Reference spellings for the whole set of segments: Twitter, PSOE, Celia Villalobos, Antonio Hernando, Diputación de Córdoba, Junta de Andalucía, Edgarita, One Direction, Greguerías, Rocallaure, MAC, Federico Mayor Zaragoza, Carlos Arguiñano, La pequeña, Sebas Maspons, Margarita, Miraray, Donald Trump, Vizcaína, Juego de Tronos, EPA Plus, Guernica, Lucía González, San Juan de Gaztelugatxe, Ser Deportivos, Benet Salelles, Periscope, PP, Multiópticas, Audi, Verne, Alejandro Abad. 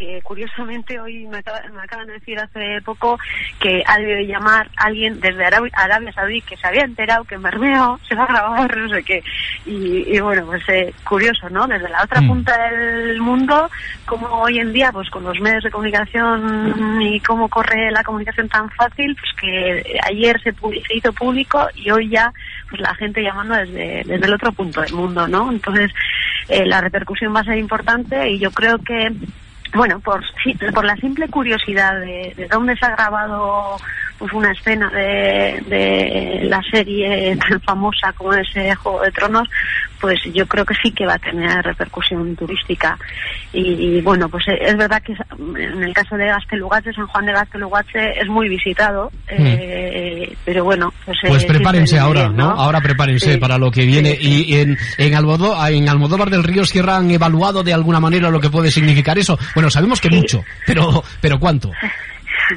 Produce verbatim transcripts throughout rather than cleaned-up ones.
Que curiosamente hoy me, acaba, me acaban de decir hace poco que ha debido llamar a alguien desde Arabia, Arabia Saudí que se había enterado que en Bermeo se va a grabar, no sé qué. Y, y bueno, pues eh, curioso, ¿no? Desde la otra punta del mundo, como hoy en día, pues con los medios de comunicación y cómo corre la comunicación tan fácil, pues que ayer se, se hizo público y hoy ya pues la gente llamando desde, desde el otro punto del mundo, ¿no? Entonces eh, la repercusión va a ser importante y yo creo que bueno, por, por la simple curiosidad de, de dónde se ha grabado pues una escena de, de la serie tan famosa como ese Juego de Tronos, pues yo creo que sí que va a tener repercusión turística. Y, y bueno, pues es verdad que en el caso de Gaztelugatxe, San Juan de Gaztelugatxe es muy visitado, eh, mm. pero bueno... Pues, pues eh, prepárense ahora, bien, ¿no? ¿no? Ahora prepárense sí. para lo que viene. Sí, sí. Y en, en, Almodó, en Almodóvar del Río, Sierra, han evaluado de alguna manera lo que puede significar eso. Bueno, sabemos que sí. mucho, pero pero ¿cuánto?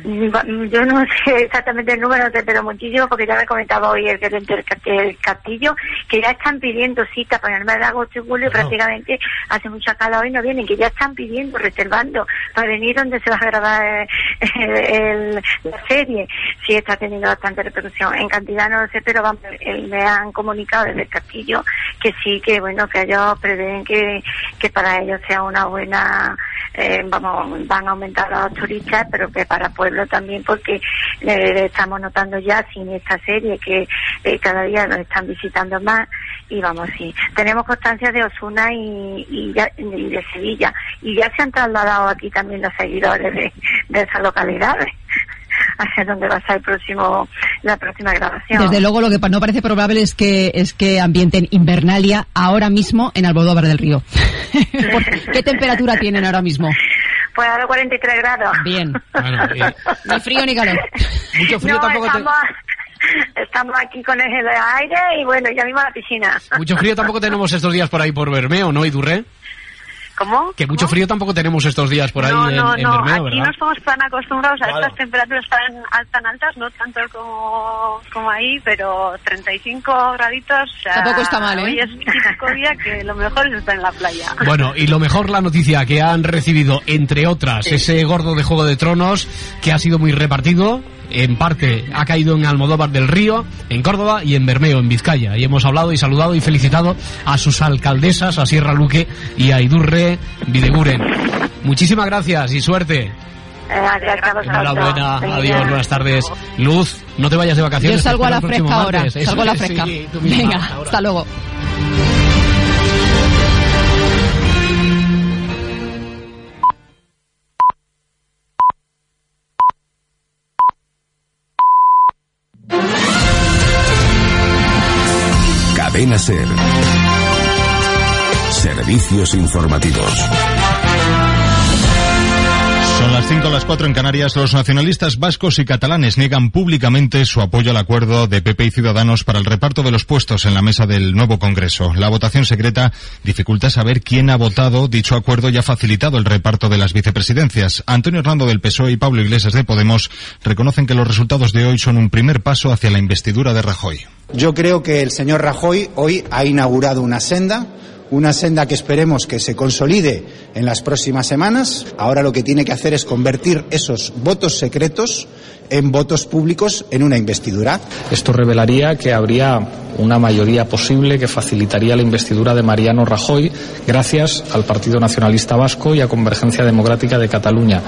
Yo no sé exactamente el número, pero muchísimo, porque ya me comentaba hoy el gerente del castillo que ya están pidiendo cita para el mes de agosto y julio, no. prácticamente hace mucha calor hoy no vienen, que ya están pidiendo, reservando para venir donde se va a grabar el, el, la serie. Sí, está teniendo bastante repercusión. En cantidad no lo sé, pero vamos, me han comunicado desde el castillo que sí, que bueno, que ellos prevén que, que para ellos sea una buena... Eh, vamos, van a aumentar los turistas, pero que para pueblo también, porque eh, estamos notando ya sin esta serie que eh, cada día nos están visitando más. Y vamos, sí, tenemos constancia de Osuna y, y, ya, y de Sevilla, y ya se han trasladado aquí también los seguidores de, de esas localidades hacia donde va a ser el próximo, la próxima grabación. Desde luego, lo que no parece probable es que es que ambienten Invernalia ahora mismo en Almodóvar del Río. ¿Qué temperatura tienen ahora mismo? Pues ahora cuarenta y tres grados. Bien. Bueno, eh. Ni frío ni calor. Mucho frío no, tampoco estamos... te... Estamos aquí con el aire y bueno, ya mismo a la piscina. Mucho frío tampoco tenemos estos días por ahí por Bermeo, ¿no, Idurre? ¿Cómo? Que mucho ¿Cómo? Frío tampoco tenemos estos días por ahí no, en, no, en Bermeo, ¿verdad? No, no, aquí no estamos tan acostumbrados a claro. estas temperaturas tan, tan altas, no tanto como, como ahí, pero treinta y cinco graditos... O sea, tampoco está mal, ¿eh? Hoy es un típico día que lo mejor es estar en la playa. Bueno, y lo mejor la noticia que han recibido, entre otras, sí. ese gordo de Juego de Tronos, que ha sido muy repartido... En parte ha caído en Almodóvar del Río, en Córdoba y en Bermeo, en Vizcaya. Y hemos hablado y saludado y felicitado a sus alcaldesas, a Sierra Luque y a Idurre Videguren. Muchísimas gracias y suerte. Enhorabuena, adiós, buenas tardes. Luz, no te vayas de vacaciones. Yo salgo a la fresca ahora, salgo a la fresca. Venga, hasta luego. Cadena SER. Servicios informativos. Son las cinco, las cuatro en Canarias. Los nacionalistas vascos y catalanes niegan públicamente su apoyo al acuerdo de P P y Ciudadanos para el reparto de los puestos en la mesa del nuevo Congreso. La votación secreta dificulta saber quién ha votado dicho acuerdo y ha facilitado el reparto de las vicepresidencias. Antonio Hernando del P S O E y Pablo Iglesias de Podemos reconocen que los resultados de hoy son un primer paso hacia la investidura de Rajoy. Yo creo que el señor Rajoy hoy ha inaugurado una senda. Una senda que esperemos que se consolide en las próximas semanas. Ahora lo que tiene que hacer es convertir esos votos secretos en votos públicos en una investidura. Esto revelaría que habría una mayoría posible que facilitaría la investidura de Mariano Rajoy gracias al Partido Nacionalista Vasco y a Convergencia Democrática de Cataluña.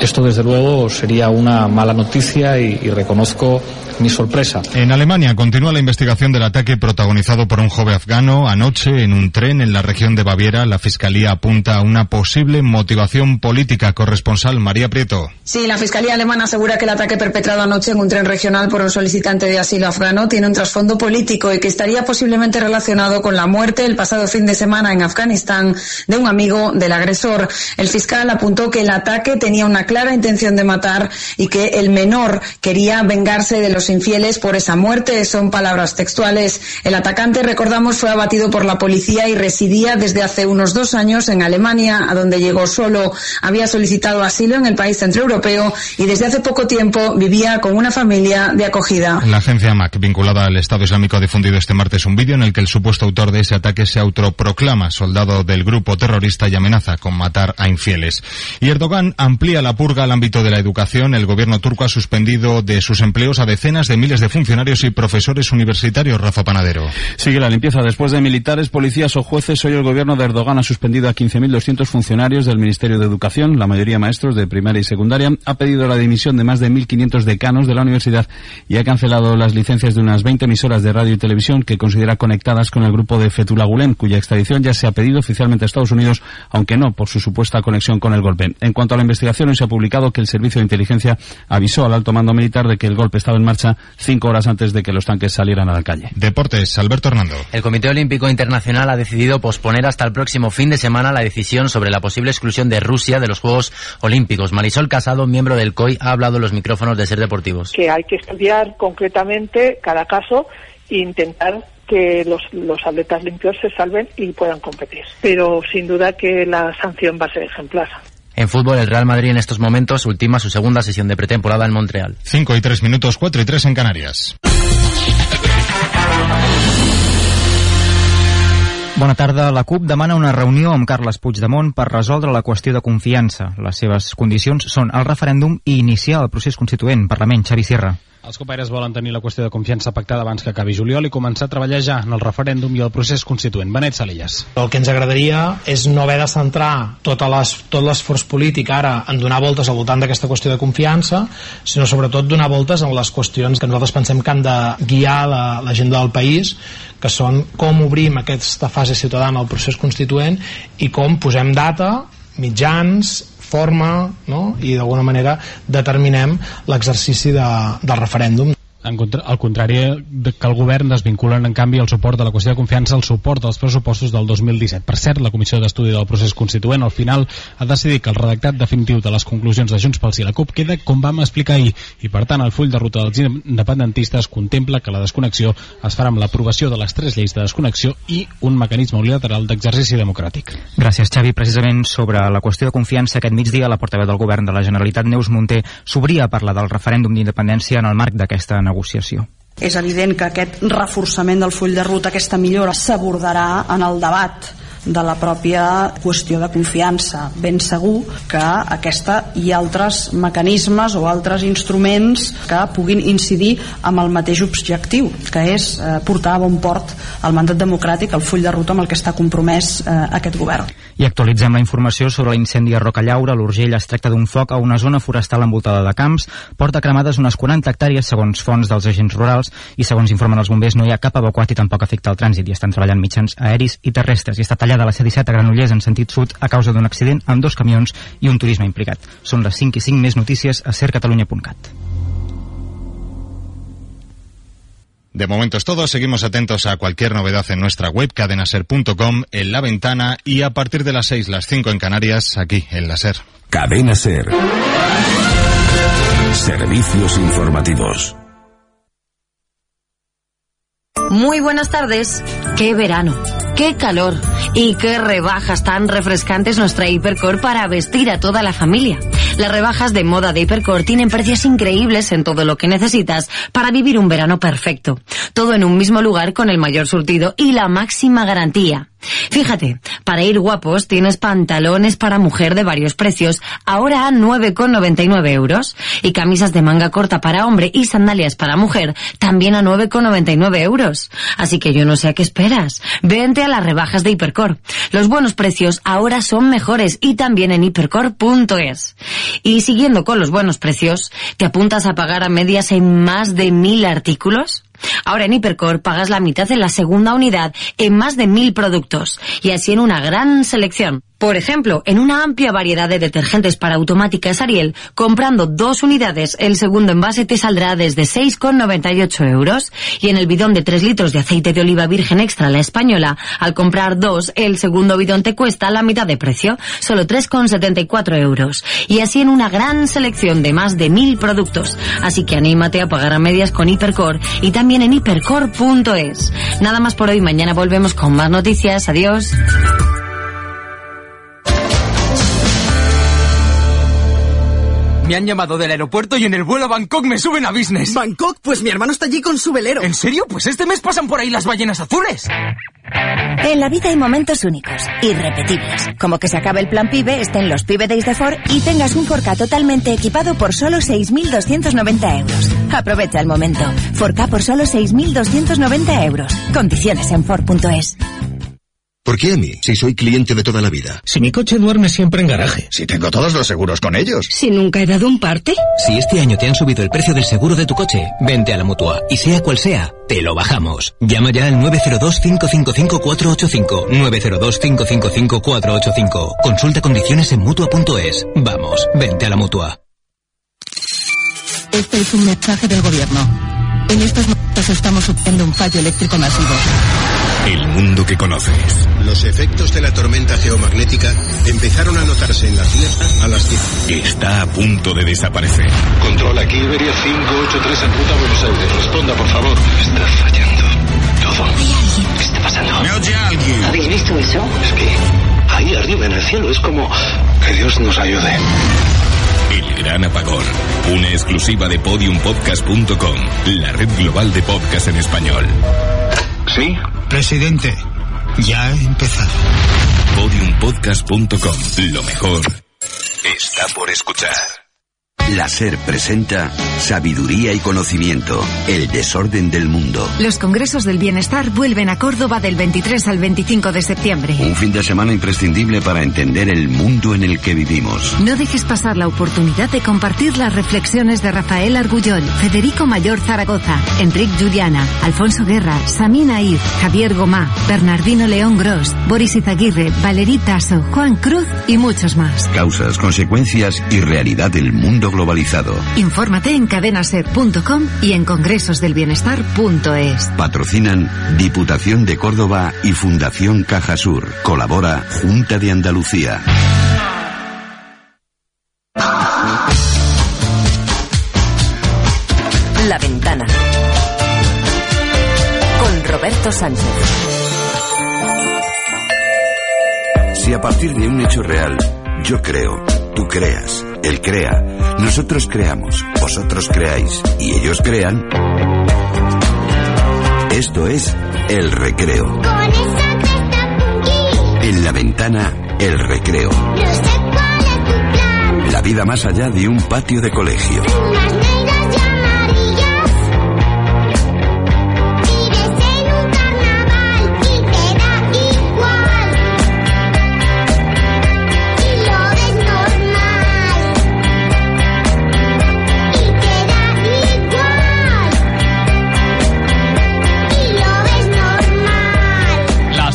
Esto, desde luego, sería una mala noticia y, y reconozco mi sorpresa. En Alemania continúa la investigación del ataque protagonizado por un joven afgano anoche en un tren en la región de Baviera. La Fiscalía apunta a una posible motivación política. Corresponsal María Prieto. Sí, la Fiscalía alemana asegura que el ataque perpetrado anoche en un tren regional por un solicitante de asilo afgano tiene un trasfondo político. político y que estaría posiblemente relacionado con la muerte el pasado fin de semana en Afganistán de un amigo del agresor. El fiscal apuntó que el ataque tenía una clara intención de matar y que el menor quería vengarse de los infieles por esa muerte. Son palabras textuales. El atacante, recordamos, fue abatido por la policía y residía desde hace unos dos años en Alemania, a donde llegó solo. Había solicitado asilo en el país centroeuropeo y desde hace poco tiempo vivía con una familia de acogida. La agencia M A C, vinculada al Estado Islámico, ha difundido este martes un vídeo en el que el supuesto autor de ese ataque se autoproclama soldado del grupo terrorista y amenaza con matar a infieles. Y Erdogan amplía la purga al ámbito de la educación. El gobierno turco ha suspendido de sus empleos a decenas de miles de funcionarios y profesores universitarios. Rafa Panadero. Sigue la limpieza. Después de militares, policías o jueces, hoy el gobierno de Erdogan ha suspendido a quince mil doscientos funcionarios del Ministerio de Educación, la mayoría maestros de primaria y secundaria. Ha pedido la dimisión de más de mil quinientos decanos de la universidad y ha cancelado las licencias de unas veinte emisoras de radio y televisión que considera conectadas con el grupo de Fethullah Gulen, cuya extradición ya se ha pedido oficialmente a Estados Unidos, aunque no por su supuesta conexión con el golpe. En cuanto a la investigación, hoy se ha publicado que el Servicio de Inteligencia avisó al alto mando militar de que el golpe estaba en marcha cinco horas antes de que los tanques salieran a la calle. Deportes, Alberto Hernando. El Comité Olímpico Internacional ha decidido posponer hasta el próximo fin de semana la decisión sobre la posible exclusión de Rusia de los Juegos Olímpicos. Marisol Casado, miembro del C O I, ha hablado en los micrófonos de Ser Deportivos. Que hay que estudiar concretamente cada caso e intentar que los, los atletas limpios se salven y puedan competir. Pero sin duda que la sanción va a ser ejemplar. En fútbol, el Real Madrid en estos momentos ultima su segunda sesión de pretemporada en Montreal. cinco y tres minutos, cuatro y tres en Canarias. Bona tarda. La C U P demana una reunió amb Carles Puigdemont per resoldre la qüestió de confiança. Les seves condicions són el referèndum i iniciar el procés constituent. Parlament, Xavi Sierra. Els copaires volen tenir la qüestió de confiança pactada abans que acabi juliol i començar a treballar ja en el referèndum i el procés constituent. Benet Salelles. El que ens agradaria és no haver de centrar tot l'esforç polític ara en donar voltes al voltant d'aquesta qüestió de confiança, sinó sobretot donar voltes en les qüestions que nosaltres pensem que han de guiar la, la gent del país, que són com obrim aquesta fase ciutadana al procés constituent i com posem data, mitjans, forma, no? I d'alguna manera determinem l'exercici de, del referèndum. Al contrari que el govern, desvinculen en canvi el suport de la qüestió de confiança al suport dels pressupostos del dos mil disset. Per cert, la Comissió d'Estudi del Procés Constituent al final ha decidit que el redactat definitiu de les conclusions de Junts pel Sí i la C U P queda com vam explicar ahir i per tant el full de ruta dels independentistes contempla que la desconnexió es farà amb l'aprovació de les tres lleis de desconnexió i un mecanisme unilateral d'exercici democràtic. Gràcies, Xavi. Precisament sobre la qüestió de confiança, aquest migdia la portaveu del govern de la Generalitat, Neus Munté, s'obria a parlar del referèndum d'independència en el marc d'aquesta negociació. negociació. És evident que aquest reforçament del full de ruta, aquesta millora, s'abordarà en el debat de la pròpia qüestió de confiança. Ben segur que aquesta i altres mecanismes o altres instruments que puguin incidir amb el mateix objectiu, que és portar a bon port el mandat democràtic, el full de ruta amb el que està compromès aquest govern. I actualitzem la informació sobre l'incendi a Rocallaure. A l'Urgell es tracta d'un foc a una zona forestal envoltada de camps. Porta cremades unes quaranta hectàrees, segons fonts dels agents rurals, i segons informen els bombers no hi ha cap evacuat i tampoc afecta el trànsit, i estan treballant mitjans aeris i terrestres. I està tallada la C disset a Granollers en sentit sud a causa d'un accident amb dos camions i un turisme implicat. Són les cinc i cinc. Més notícies a ser catalunya punto cat. De momento es todo, seguimos atentos a cualquier novedad en nuestra web, cadena ser punto com, en La Ventana y a partir de las seis, las cinco en Canarias, aquí en La SER. Cadena SER. Servicios informativos. Muy buenas tardes. ¡Qué verano! ¡Qué calor! Y qué rebajas tan refrescantes nos trae Hipercor para vestir a toda la familia. Las rebajas de moda de Hipercor tienen precios increíbles en todo lo que necesitas para vivir un verano perfecto. Todo en un mismo lugar con el mayor surtido y la máxima garantía. Fíjate, para ir guapos tienes pantalones para mujer de varios precios, ahora a nueve con noventa y nueve euros, y camisas de manga corta para hombre y sandalias para mujer, también a nueve con noventa y nueve euros. Así que yo no sé a qué esperas. Vente a las rebajas de Hipercor. Los buenos precios ahora son mejores y también en hipercor punto es. Y siguiendo con los buenos precios, ¿te apuntas a pagar a medias en más de mil artículos? Ahora en Hipercor pagas la mitad en la segunda unidad en más de mil productos y así en una gran selección. Por ejemplo, en una amplia variedad de detergentes para automáticas Ariel, comprando dos unidades, el segundo envase te saldrá desde seis con noventa y ocho euros. Y en el bidón de tres litros de aceite de oliva virgen extra La Española, al comprar dos, el segundo bidón te cuesta la mitad de precio, solo tres con setenta y cuatro euros. Y así en una gran selección de más de mil productos. Así que anímate a pagar a medias con Hipercor y también en hipercor punto es. Nada más por hoy, mañana volvemos con más noticias. Adiós. Me han llamado del aeropuerto y en el vuelo a Bangkok me suben a business. ¿Bangkok? Pues mi hermano está allí con su velero. ¿En serio? Pues este mes pasan por ahí las ballenas azules. En la vida hay momentos únicos, irrepetibles. Como que se acabe el plan pibe, estén los Pibe Days de Ford y tengas un Ford Ka totalmente equipado por solo seis mil doscientos noventa euros. Aprovecha el momento. Ford Ka por solo seis mil doscientos noventa euros. Condiciones en Ford punto es. ¿Por qué a mí? Si soy cliente de toda la vida. Si mi coche duerme siempre en garaje. Si tengo todos los seguros con ellos. Si nunca he dado un parte. Si este año te han subido el precio del seguro de tu coche, vente a la Mutua. Y sea cual sea, te lo bajamos. Llama ya al nueve cero dos, cinco cinco cinco, cuatro ocho cinco. nueve cero dos, cinco cinco cinco, cuatro ocho cinco. Consulta condiciones en mutua punto es. Vamos, vente a la Mutua. Este es un mensaje del gobierno. En estos momentos estamos sufriendo un fallo eléctrico masivo. El mundo que conoces. Los efectos de la tormenta geomagnética empezaron a notarse en la Tierra a las diez. Está a punto de desaparecer. Control, aquí Iberia cinco ocho tres en ruta a Buenos Aires. Responda, por favor. Está fallando todo. ¿Hay alguien? ¿Qué está pasando? ¿Me oye alguien? ¿Habéis visto eso? Es que ahí arriba en el cielo es como... Que Dios nos ayude. El gran apagón. Una exclusiva de podium podcast punto com. La red global de podcast en español. ¿Sí? Presidente, ya he empezado. podium podcast punto com. Lo mejor está por escuchar. La SER presenta Sabiduría y Conocimiento, el desorden del mundo. Los Congresos del Bienestar vuelven a Córdoba del veintitrés al veinticinco de septiembre. Un fin de semana imprescindible para entender el mundo en el que vivimos. No dejes pasar la oportunidad de compartir las reflexiones de Rafael Argullol, Federico Mayor Zaragoza, Enric Juliana, Alfonso Guerra, Samin Aid, Javier Gomá, Bernardino León Gros, Boris Izaguirre, Valerí Tasso, Juan Cruz y muchos más. Causas, consecuencias y realidad del mundo globalizado. Infórmate en cadena ser punto com y en congresos del bienestar punto es. Patrocinan Diputación de Córdoba y Fundación Cajasur. Colabora Junta de Andalucía. La Ventana. Con Roberto Sánchez. Si a partir de un hecho real, yo creo, tú creas, él crea, nosotros creamos, vosotros creáis y ellos crean. Esto es El Recreo. Con esa cresta punky. En La Ventana, El Recreo. No sé cuál es tu plan. La vida más allá de un patio de colegio. Unas negras y amarillas. Vives en un carnaval y te da igual.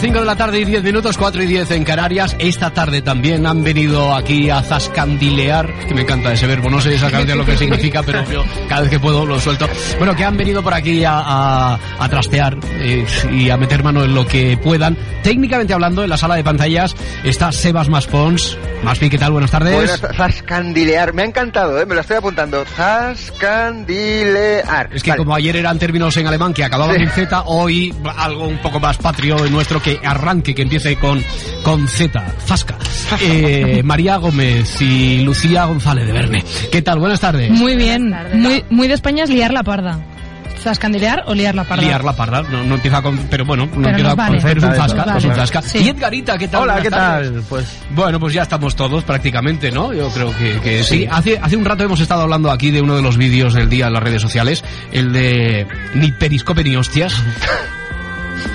cinco de la tarde y diez minutos, cuatro y diez en Canarias. Esta tarde también han venido aquí a zascandilear, que me encanta ese verbo, no sé exactamente lo que significa, pero yo cada vez que puedo lo suelto. Bueno, que han venido por aquí a, a, a trastear eh, y a meter mano en lo que puedan. Técnicamente hablando, en la sala de pantallas está Sebas Maspons. Maspi, ¿qué tal? Buenas tardes. Buenas, zascandilear. Me ha encantado, ¿eh? Me lo estoy apuntando. Zascandilear. Es que vale. Como ayer eran términos en alemán que acababan sí. en Z, hoy algo un poco más patrio nuestro que arranque, que empiece con, con Z, Fasca. Eh, María Gómez y Lucía González de Bermeo. ¿Qué tal? Buenas tardes. Muy bien. Tardes. Muy, muy de España es liar la parda. ¿Zascandilear o liar la parda? Liar la parda, no, no empieza con... Pero bueno, no pero empieza vale. con... Es un zasca, vale. es un zasca. Sí. Y Edgarita, ¿qué tal? Hola, ¿qué tal? Pues... Bueno, pues ya estamos todos prácticamente, ¿no? Yo creo que, que sí. sí. Hace, hace un rato hemos estado hablando aquí de uno de los vídeos del día en las redes sociales, el de ni Periscope ni hostias.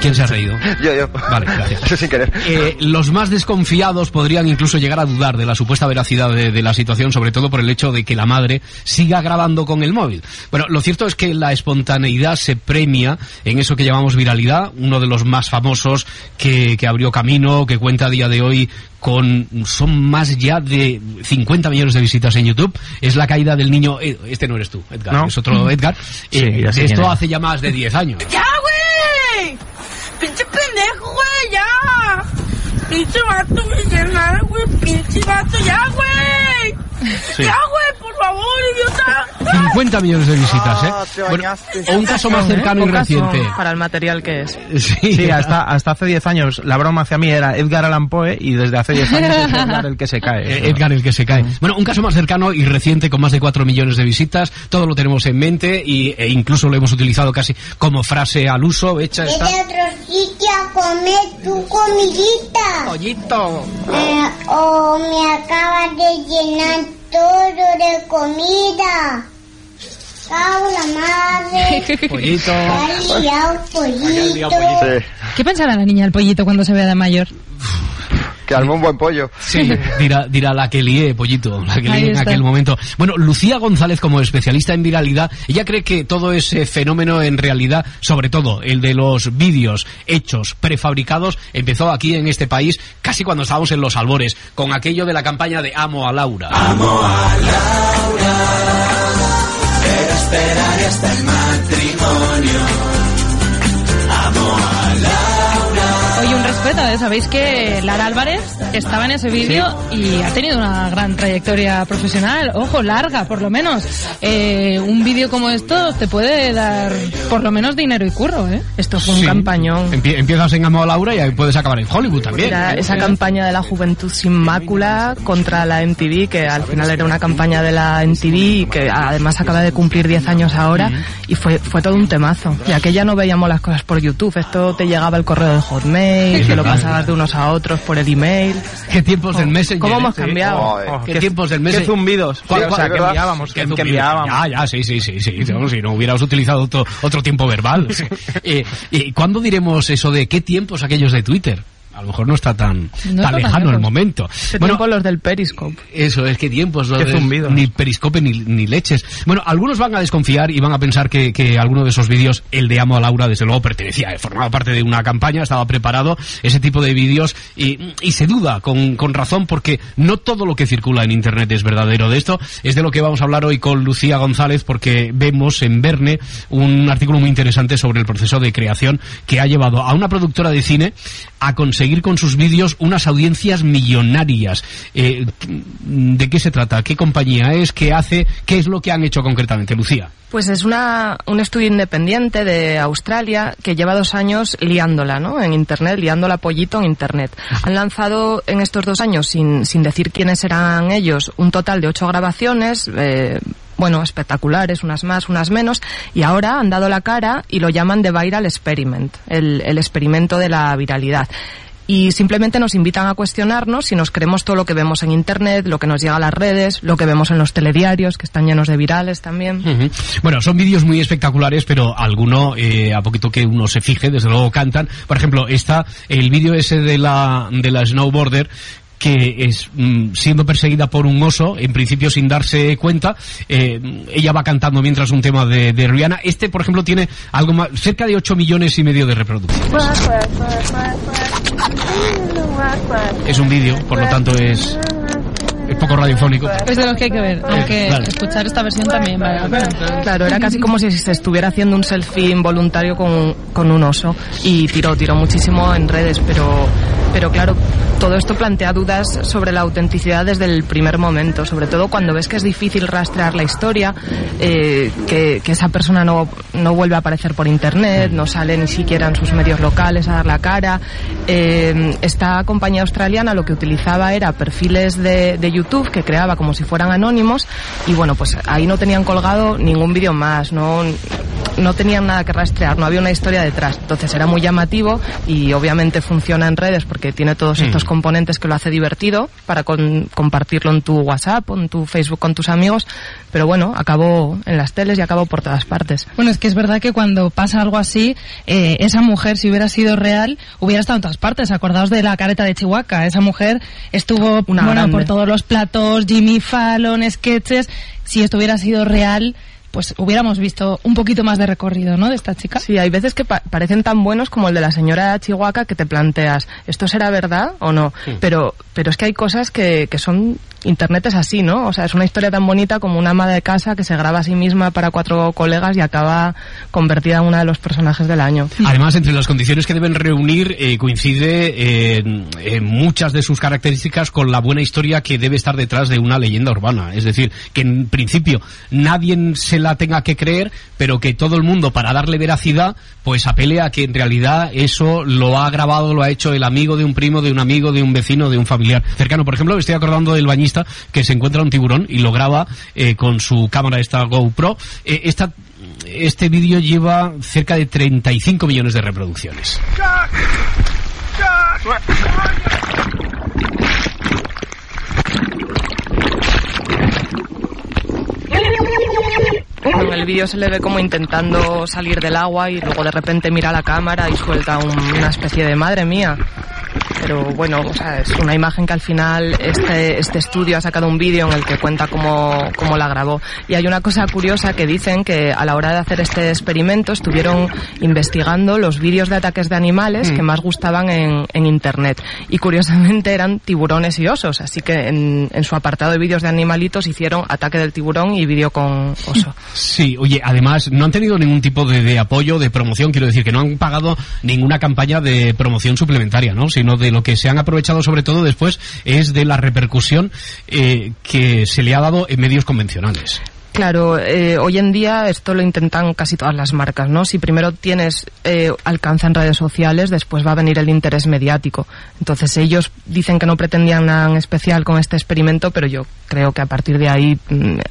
¿Quién se ha reído? Yo, yo. Vale, gracias. Eso sin querer. Eh, los más desconfiados podrían incluso llegar a dudar de la supuesta veracidad de, de la situación, sobre todo por el hecho de que la madre siga grabando con el móvil. Bueno, lo cierto es que la espontaneidad se premia en eso que llamamos viralidad, uno de los más famosos que, que abrió camino, que cuenta a día de hoy con son más ya de cincuenta millones de visitas en YouTube. Es la caída del niño... Este no eres tú, Edgar, ¿no? Es otro Edgar. Sí, eh, de esto hace ya más de diez años. ¡Ya, güey! ¡Pinche pendejo, güey! ¡Ya! ¡Pinche vato millonario, güey! ¡Pinche vato! ¡Ya, güey! Sí. ¡Ya, güey! ¡Por favor, idiota! cincuenta millones de visitas, ¿eh? Oh, bueno, o un caso más cercano, ¿eh? Y reciente. Para el material que es. Sí, sí, hasta, hasta hace diez años la broma hacia mí era Edgar Allan Poe y desde hace diez años es Edgar el que se cae. ¿No? Edgar el que se cae. Uh-huh. Bueno, un caso más cercano y reciente con más de cuatro millones de visitas. Todo lo tenemos en mente y, e incluso lo hemos utilizado casi como frase al uso. Hecha esta. Vete a otro sitio a comer tu comidita. Pollito. Eh, o me acabas de llenar todo de comida. Cago la madre. Pollito. Ha liado, pollito. ¿Qué pensará la niña del pollito cuando se vea de mayor? Que armó un buen pollo. Sí, dirá, dirá la que lié, pollito, la que lié en aquel momento. Bueno, Lucía González, como especialista en viralidad, ella cree que todo ese fenómeno en realidad, sobre todo el de los vídeos hechos, prefabricados, empezó aquí en este país, casi cuando estábamos en los albores, con aquello de la campaña de Amo a Laura. Amo a Laura, pero esperaré hasta el matrimonio. Amo a Laura. Oye, un respeto, ¿eh? Sabéis que Lara Álvarez estaba en ese vídeo, sí, y ha tenido una gran trayectoria profesional, ojo, larga, por lo menos. Eh, un vídeo como esto te puede dar por lo menos dinero y curro, ¿eh? Esto fue un sí. campañón. Empie- empiezas en Amo a Laura y ahí puedes acabar en Hollywood también. Era esa campaña de la Juventud Sin Mácula contra la M T V, que al final era una campaña de la M T V que además acaba de cumplir diez años ahora, y fue, fue todo un temazo. Y aquella no veíamos las cosas por YouTube, esto te llegaba el correo de Hotmail, que lo pasabas de unos a otros por el email. Qué tiempos oh, del Messenger. ¿Cómo hemos cambiado? Oh, oh, qué, qué tiempos del Messenger. Qué zumbidos. Sí, o sea, que enviábamos, que enviábamos. Ah, ya, sí, sí, sí, sí. Si no hubiéramos utilizado otro, otro tiempo verbal. eh, eh, ¿Cuándo diremos eso de qué tiempos aquellos de Twitter? A lo mejor no está tan, no tan lejano tan el momento. ¿Qué bueno, tiempos los del Periscope? Eso, es que tiempos los del... Ni Periscope ni, ni leches. Bueno, algunos van a desconfiar y van a pensar que, que alguno de esos vídeos, el de Amo a Laura, desde luego pertenecía, formaba parte de una campaña, estaba preparado, ese tipo de vídeos, y, y se duda con, con razón, porque no todo lo que circula en Internet es verdadero. De esto es de lo que vamos a hablar hoy con Lucía González, porque vemos en Verne un artículo muy interesante sobre el proceso de creación que ha llevado a una productora de cine a conseguir seguir con sus vídeos unas audiencias millonarias. Eh, ¿De qué se trata? ¿Qué compañía es? ¿Qué hace? ¿Qué es lo que han hecho concretamente, Lucía? Pues es una un estudio independiente de Australia que lleva dos años liándola, ¿no? En Internet, liándola pollito en Internet. Han lanzado en estos dos años, sin, sin decir quiénes eran ellos, un total de ocho grabaciones... Eh, bueno, espectaculares, unas más, unas menos, y ahora han dado la cara y lo llaman The Viral Experiment, el, el experimento de la viralidad. Y simplemente nos invitan a cuestionarnos si nos creemos todo lo que vemos en Internet, lo que nos llega a las redes, lo que vemos en los telediarios, que están llenos de virales también. Uh-huh. Bueno, son vídeos muy espectaculares, pero alguno, eh, a poquito que uno se fije, desde luego cantan. Por ejemplo, está el vídeo ese de la, de la snowboarder, que es mmm, siendo perseguida por un oso, en principio sin darse cuenta, eh, ella va cantando mientras un tema de, de Rihanna. Este, por ejemplo, tiene algo más, cerca de ocho millones y medio de reproducciones. Es un vídeo, por lo tanto es... Es poco radiofónico. Es de los que hay que ver, aunque eh, vale. escuchar esta versión también vale. Claro, era casi como si se estuviera haciendo un selfie involuntario con, con un oso. Y tiró, tiró muchísimo en redes, pero, pero claro, todo esto plantea dudas sobre la autenticidad desde el primer momento. Sobre todo cuando ves que es difícil rastrear la historia, eh, que, que esa persona no, no vuelve a aparecer por internet, no sale ni siquiera en sus medios locales a dar la cara. eh, Esta compañía australiana lo que utilizaba era perfiles de, de YouTube que creaba como si fueran anónimos, y bueno, pues ahí no tenían colgado ningún vídeo más, no, no tenían nada que rastrear, no había una historia detrás. Entonces era muy llamativo y obviamente funciona en redes porque tiene todos mm. estos componentes que lo hace divertido para con, compartirlo en tu WhatsApp, en tu Facebook con tus amigos, pero bueno, acabó en las teles y acabó por todas partes. Bueno, es que es verdad que cuando pasa algo así, eh, esa mujer, si hubiera sido real, hubiera estado en todas partes. Acordaos de la careta de Chihuahua, esa mujer estuvo una bueno, por todos los platos, Jimmy Fallon, sketches. Si esto hubiera sido real, pues hubiéramos visto un poquito más de recorrido, ¿no?, de esta chica. Sí, hay veces que pa- parecen tan buenos como el de la señora Chihuahua, que te planteas, ¿esto será verdad o no? Sí. Pero pero es que hay cosas que, que son... Internet es así, ¿no? O sea, es una historia tan bonita como una ama de casa que se graba a sí misma para cuatro colegas y acaba convertida en una de los personajes del año. Además, entre las condiciones que deben reunir eh, coincide eh, en muchas de sus características con la buena historia que debe estar detrás de una leyenda urbana. Es decir, que en principio nadie se la tenga que creer, pero que todo el mundo, para darle veracidad, pues apele a que en realidad eso lo ha grabado, lo ha hecho el amigo de un primo, de un amigo, de un vecino, de un familiar cercano. Por ejemplo, me estoy acordando del bañista que se encuentra un tiburón y lo graba eh, con su cámara, esta GoPro. Eh, esta, este vídeo lleva cerca de treinta y cinco millones de reproducciones. En el vídeo se le ve como intentando salir del agua y luego de repente mira la cámara y suelta un, una especie de madre mía. Pero bueno, o sea, es una imagen que al final este este estudio ha sacado un vídeo en el que cuenta cómo, cómo la grabó. Y hay una cosa curiosa que dicen que a la hora de hacer este experimento estuvieron investigando los vídeos de ataques de animales mm. que más gustaban en, en internet. Y curiosamente eran tiburones y osos, así que en, en su apartado de vídeos de animalitos hicieron ataque del tiburón y vídeo con oso. Sí, oye, además no han tenido ningún tipo de, de apoyo, de promoción, quiero decir que no han pagado ninguna campaña de promoción suplementaria, ¿no? Sino de lo que se han aprovechado sobre todo después es de la repercusión eh, que se le ha dado en medios convencionales. Claro, eh, hoy en día esto lo intentan casi todas las marcas, ¿no? Si primero tienes eh, alcance en redes sociales, después va a venir el interés mediático. Entonces ellos dicen que no pretendían nada en especial con este experimento, pero yo creo que a partir de ahí,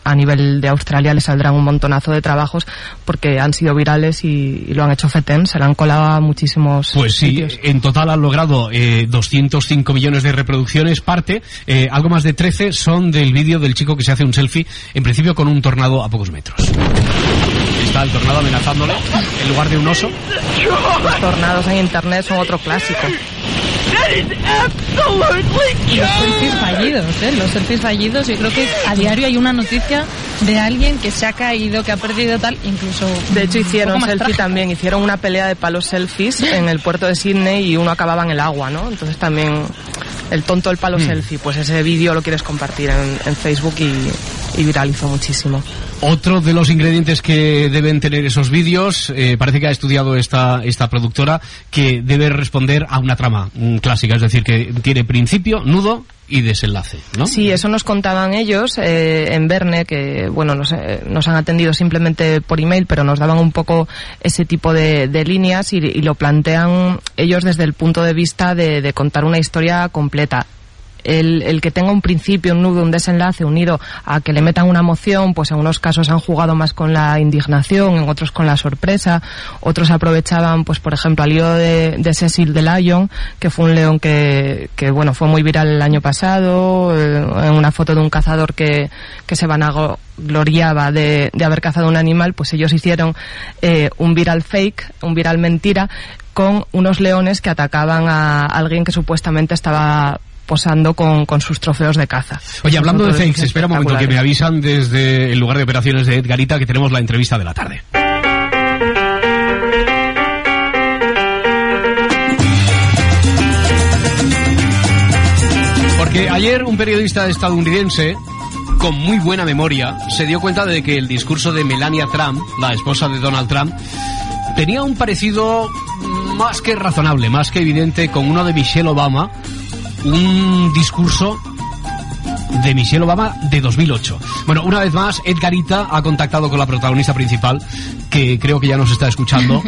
a nivel de Australia, les saldrán un montonazo de trabajos porque han sido virales y, y lo han hecho fetén, se lo han colado a muchísimos pues sitios. Sí, en total han logrado eh, doscientos cinco millones de reproducciones, parte, eh, algo más de trece son del vídeo del chico que se hace un selfie, en principio con un tornado. Tornado a pocos metros. Está el tornado amenazándole en lugar de un oso. Los tornados en internet son otro clásico. Y los selfies fallidos, ¿eh? Los selfies fallidos. Yo creo que a diario hay una noticia de alguien que se ha caído, que ha perdido tal, incluso... De hecho hicieron selfie trágico. También, hicieron una pelea de palos selfies en el puerto de Sydney y uno acababa en el agua, ¿no? Entonces también el tonto del palo mm. selfie, pues ese vídeo lo quieres compartir en, en Facebook y... y viralizó muchísimo. Otro de los ingredientes que deben tener esos vídeos, eh, parece que ha estudiado esta esta productora, que debe responder a una trama um, clásica, es decir, que tiene principio, nudo y desenlace, ¿no? Sí, eso nos contaban ellos eh, en Verne, que bueno, nos, eh, nos han atendido simplemente por email, pero nos daban un poco ese tipo de, de líneas y, y lo plantean ellos desde el punto de vista de, de contar una historia completa. El, el que tenga un principio, un nudo, un desenlace unido a que le metan una emoción, pues en unos casos han jugado más con la indignación, en otros con la sorpresa, otros aprovechaban, pues por ejemplo, al lío de, de Cecil the Lion, que fue un león que, que bueno, fue muy viral el año pasado, eh, en una foto de un cazador que, que se vanagloriaba de, de haber cazado un animal, pues ellos hicieron eh, un viral fake, un viral mentira, con unos leones que atacaban a alguien que supuestamente estaba... posando con, con sus trofeos de caza. Oye, hablando de fakes, espera un momento, que me avisan desde el lugar de operaciones de Edgarita que tenemos la entrevista de la tarde. Porque ayer un periodista estadounidense con muy buena memoria se dio cuenta de que el discurso de Melania Trump, la esposa de Donald Trump, tenía un parecido más que razonable, más que evidente con uno de Michelle Obama, un discurso de Michelle Obama de dos mil ocho. Bueno, una vez más, Edgarita ha contactado con la protagonista principal, que creo que ya nos está escuchando.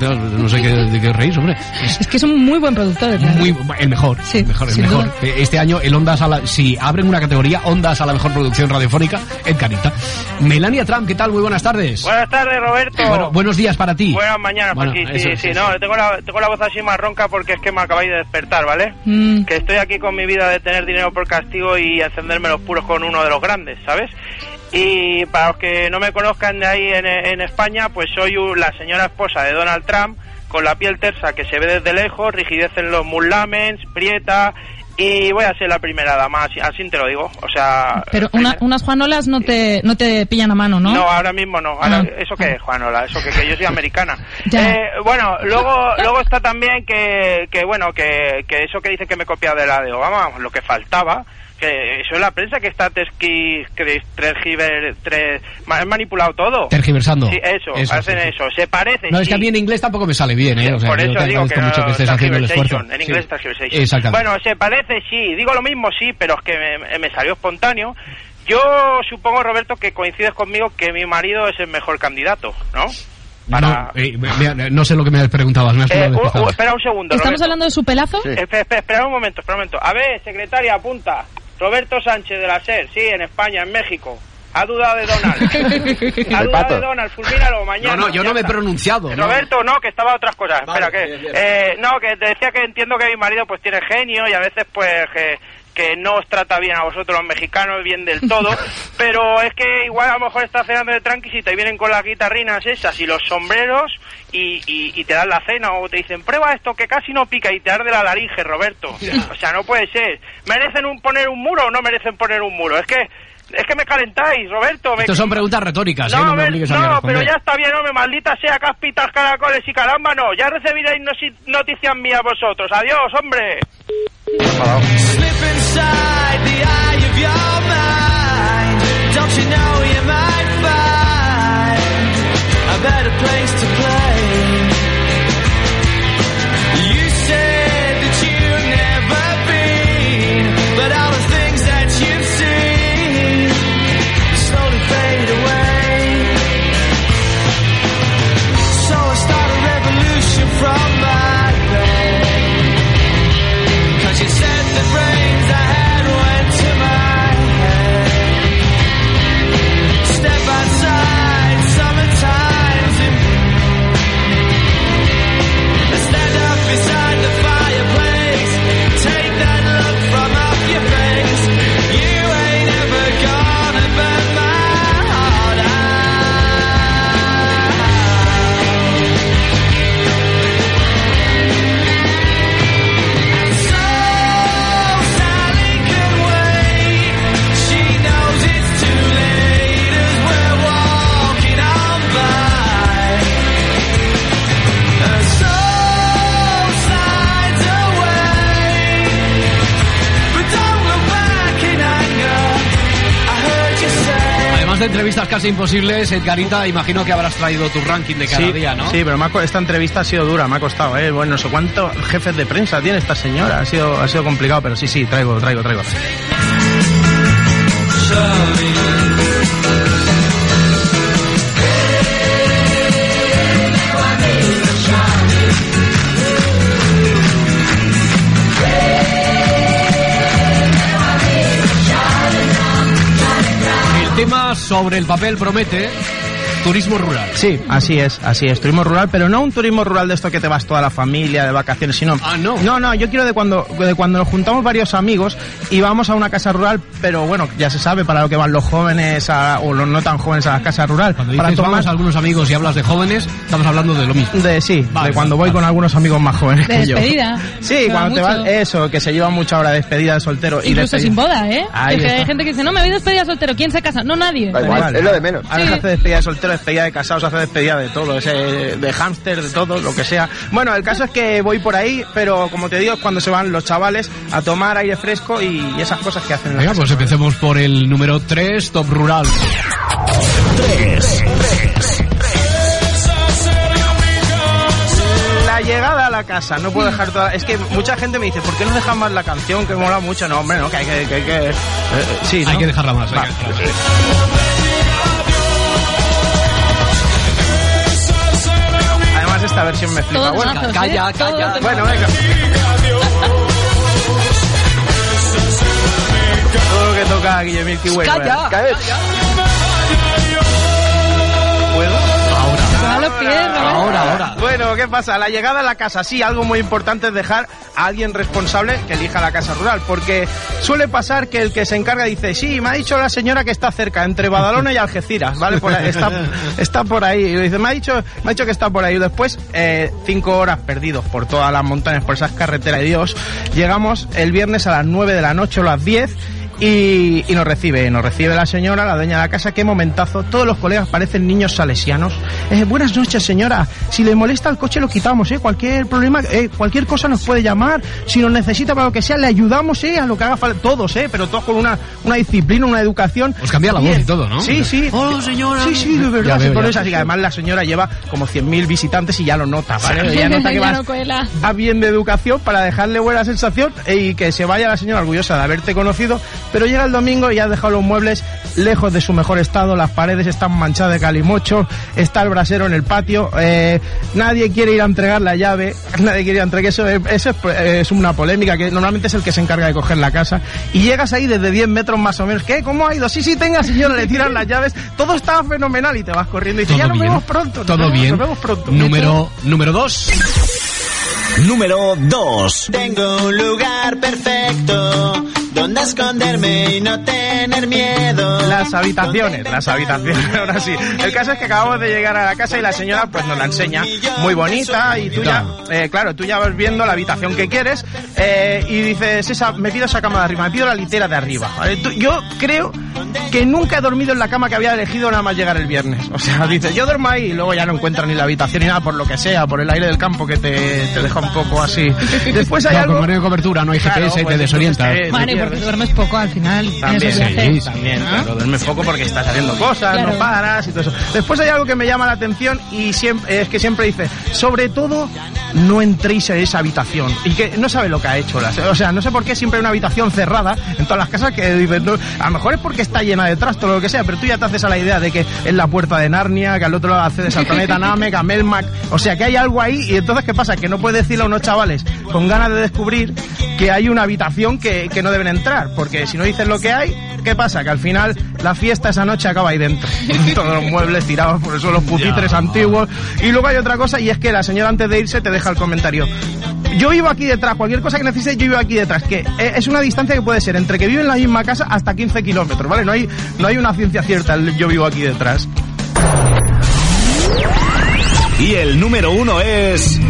No sé qué, de qué reís, hombre. Es, es que es un muy buen productor, ¿verdad? Muy, el mejor, sí, el mejor, el mejor. Duda. Este año, el Ondas a la... Si abren una categoría, Ondas a la mejor producción radiofónica, Edgarita. Melania Trump, ¿qué tal? Muy buenas tardes. Buenas tardes, Roberto. Bueno, buenos días para ti. Buenas mañanas, bueno, para ti, sí, sí, sí, sí, no, tengo la, tengo la voz así más ronca porque es que me acabáis de despertar, ¿vale? Mm. Que estoy aquí con mi vida de tener dinero por castigo y encenderme los puros con uno de los grandes, ¿sabes? Y para los que no me conozcan de ahí en, en España, pues soy la señora esposa de Donald Trump, con la piel tersa que se ve desde lejos, rigidez en los muslamens, prieta Y voy a ser la primera dama, así, así te lo digo, o sea... Pero una, unas Juanolas no te no te pillan a mano, ¿no? No, ahora mismo no. Ahora, ah. ¿Eso qué es, Juanola? Eso que, que yo soy americana. Eh, bueno, luego luego está también que, que bueno, que, que eso que dicen que me copia de la de Obama, lo que faltaba... Que eso es la prensa que está tesqui, que transgiver, tres, han manipulado todo. Tergiversando. Sí, eso, eso hacen sí, eso. Se parecen. No, es sí. que a mí en inglés tampoco me sale bien, ¿eh? O sea, por eso digo que, mucho no, que estés haciendo el esfuerzo. En inglés sí. Transgiversation. Exactamente. Bueno, se parece, sí. Digo lo mismo, sí, pero es que me, me salió espontáneo. Yo supongo, Roberto, que coincides conmigo que mi marido es el mejor candidato, ¿no? Para... No, eh, mira, no sé lo que me preguntabas, me has eh, uh, uh, espera un segundo. ¿Estamos Roberto. hablando de su pelazo? Sí. Espera, espera, espera un momento, espera un momento. A ver, secretaria, apunta. Roberto Sánchez de la SER, sí, en España, en México. Ha dudado de Donald. Ha dudado de Donald, fulmínalo mañana. No, no, yo no me he pronunciado. Roberto, no, no que estaba otras cosas. Vale, espera, que... Bien, bien. Eh, no, que te decía que entiendo que mi marido pues tiene genio y a veces pues... Que... que no os trata bien a vosotros los mexicanos, bien del todo, pero es que igual a lo mejor estás cenando de tranqui y te vienen con las guitarrinas esas y los sombreros y, y, y te dan la cena o te dicen, prueba esto que casi no pica y te arde la laringe, Roberto. Yeah. O sea, no puede ser. ¿Merecen un, poner un muro o no merecen poner un muro? Es que es que me calentáis, Roberto. Me... Estas son preguntas retóricas, no, ¿eh? No, me obligues a no a pero ya está bien, hombre, maldita sea, cáspitas, caracoles y caramba, no. Ya recibiréis noticias mías vosotros. Adiós, hombre. De entrevistas casi imposibles, Edgarita, imagino que habrás traído tu ranking de cada sí, día, ¿no? Sí, pero me ha, esta entrevista ha sido dura, me ha costado, ¿eh? Bueno, no sé cuántos jefes de prensa tiene esta señora, ha sido, ha sido complicado, pero sí, sí, traigo, traigo, traigo. Tema sobre el papel promete turismo rural. Sí, así es, así es, turismo rural, pero no un turismo rural de esto que te vas toda la familia de vacaciones, sino... Ah, no. No, no, yo quiero de cuando de cuando nos juntamos varios amigos y vamos a una casa rural, pero bueno, ya se sabe para lo que van los jóvenes a, o los no tan jóvenes a la casa rural. Cuando dices para tomar... vamos a algunos amigos y hablas de jóvenes, estamos hablando de lo mismo. De sí, vale, de cuando voy vale. con algunos amigos más jóvenes de que yo. Despedida. Sí, se cuando te vas, eso, que se lleva mucha hora de despedida de soltero. Incluso y despedida. Sin boda, ¿eh? Porque hay gente que dice, no, me voy de despedida de soltero, ¿quién se casa? No, nadie. Da igual, vale. Es lo de menos. Ahora sí. Se hace despedida de soltero, despedida de casados, hace despedida de todo, ese, de hámster, de todo, lo que sea. Bueno, el caso es que voy por ahí, pero como te digo, es cuando se van los chavales a tomar aire fresco y esas cosas que hacen. Venga, pues empecemos por el número tres, Top Rural. tres, tres, tres. La llegada a la casa, no puedo dejar toda... Es que mucha gente me dice, ¿por qué no dejan más la canción? Que mola mucho. No, hombre, no, que hay que... que, que... Eh, sí, ¿no? Hay que dejarla más, hay que dejarla más. Esta versión me flipa. Bueno, bajos, calla, ¿eh? calla. Todos bueno, venga. Todo lo que toca aquí, Guillermo Kiwi. Calla. Calla. ¿Puedo? Ahora. ahora, ahora, ahora. Bueno, ¿qué pasa? La llegada a la casa. Sí, algo muy importante es dejar a alguien responsable que elija la casa rural, porque suele pasar que el que se encarga dice, sí, me ha dicho la señora que está cerca, entre Badalona y Algeciras, ¿vale? Por ahí, está, está por ahí. Y dice, me ha dicho, me ha dicho que está por ahí. Después, eh, cinco horas perdidos por todas las montañas, por esas carreteras de Dios. Llegamos el viernes a las nueve de la noche o las diez. Y, y nos recibe, nos recibe la señora, la dueña de la casa, qué momentazo, todos los colegas parecen niños salesianos. Eh, buenas noches, señora, si le molesta el coche lo quitamos, eh, cualquier problema, eh, cualquier cosa nos puede llamar, si nos necesita para lo que sea, le ayudamos, eh, a lo que haga falta, todos, eh, pero todos con una, una disciplina, una educación. Os cambia la voz y todo, ¿no? Sí, sí. Oh, señora. Sí, sí, de verdad, se pone esa, así que además la señora lleva como cien mil visitantes y ya lo nota, ¿vale? Ya nota que vas a bien de educación para dejarle buena sensación y que se vaya la señora orgullosa de haberte conocido. Pero llega el domingo y ha dejado los muebles lejos de su mejor estado, las paredes están manchadas de calimocho, está el brasero en el patio, eh, nadie quiere ir a entregar la llave, nadie quiere ir a entregar, eso es, eso es, es una polémica, que normalmente es el que se encarga de coger la casa, y llegas ahí desde diez metros más o menos, ¿qué? ¿Cómo ha ido? Sí, sí, tenga señora, le tiran las llaves, todo está fenomenal y te vas corriendo y dices, ya nos vemos pronto, todo nos, bien. Nos vemos pronto. Número, número dos. Número dos. Tengo un lugar perfecto donde esconderme y no tener miedo. Las habitaciones, las habitaciones, ahora sí. El caso es que acabamos de llegar a la casa y la señora pues nos la enseña muy bonita y tú ya, eh, claro, tú ya vas viendo la habitación que quieres, eh, y dices, esa, me pido esa cama de arriba, me pido la litera de arriba. ¿Vale? Tú, yo creo que nunca he dormido en la cama que había elegido nada más llegar el viernes. O sea, dices, yo duermo ahí y luego ya no encuentras ni la habitación ni nada por lo que sea, por el aire del campo que te, te deja un poco así. Después hay no, algo... No hay cobertura, no hay G P S, claro, pues, y te desorienta. Vale, porque duermes poco al final. También, sí, hacer, también, ¿no? Claro, duermes poco porque estás haciendo cosas, claro, no paras y todo eso. Después hay algo que me llama la atención y siempre, es que siempre dice, sobre todo, no entréis a esa habitación. Y que no sabe lo que ha hecho. La, o sea, no sé por qué siempre hay una habitación cerrada en todas las casas que dices, no, a lo mejor es porque está llena de trastos o lo que sea, pero tú ya te haces a la idea de que es la puerta de Narnia, que al otro lado accedes al planeta Namek, a Melmac, o sea, que hay algo ahí y entonces, ¿qué pasa? Que no puedes decirle a unos chavales con ganas de descubrir que hay una habitación que, que no deben entrar, porque si no dices lo que hay, ¿qué pasa? Que al final la fiesta esa noche acaba ahí dentro. Todos los muebles tirados por eso, los pupitres antiguos. Y luego hay otra cosa, y es que la señora antes de irse te deja el comentario. Yo vivo aquí detrás, cualquier cosa que necesites yo vivo aquí detrás, que es una distancia que puede ser entre que viven en la misma casa hasta quince kilómetros, ¿vale? No hay, no hay una ciencia cierta, el yo vivo aquí detrás. Y el número uno es...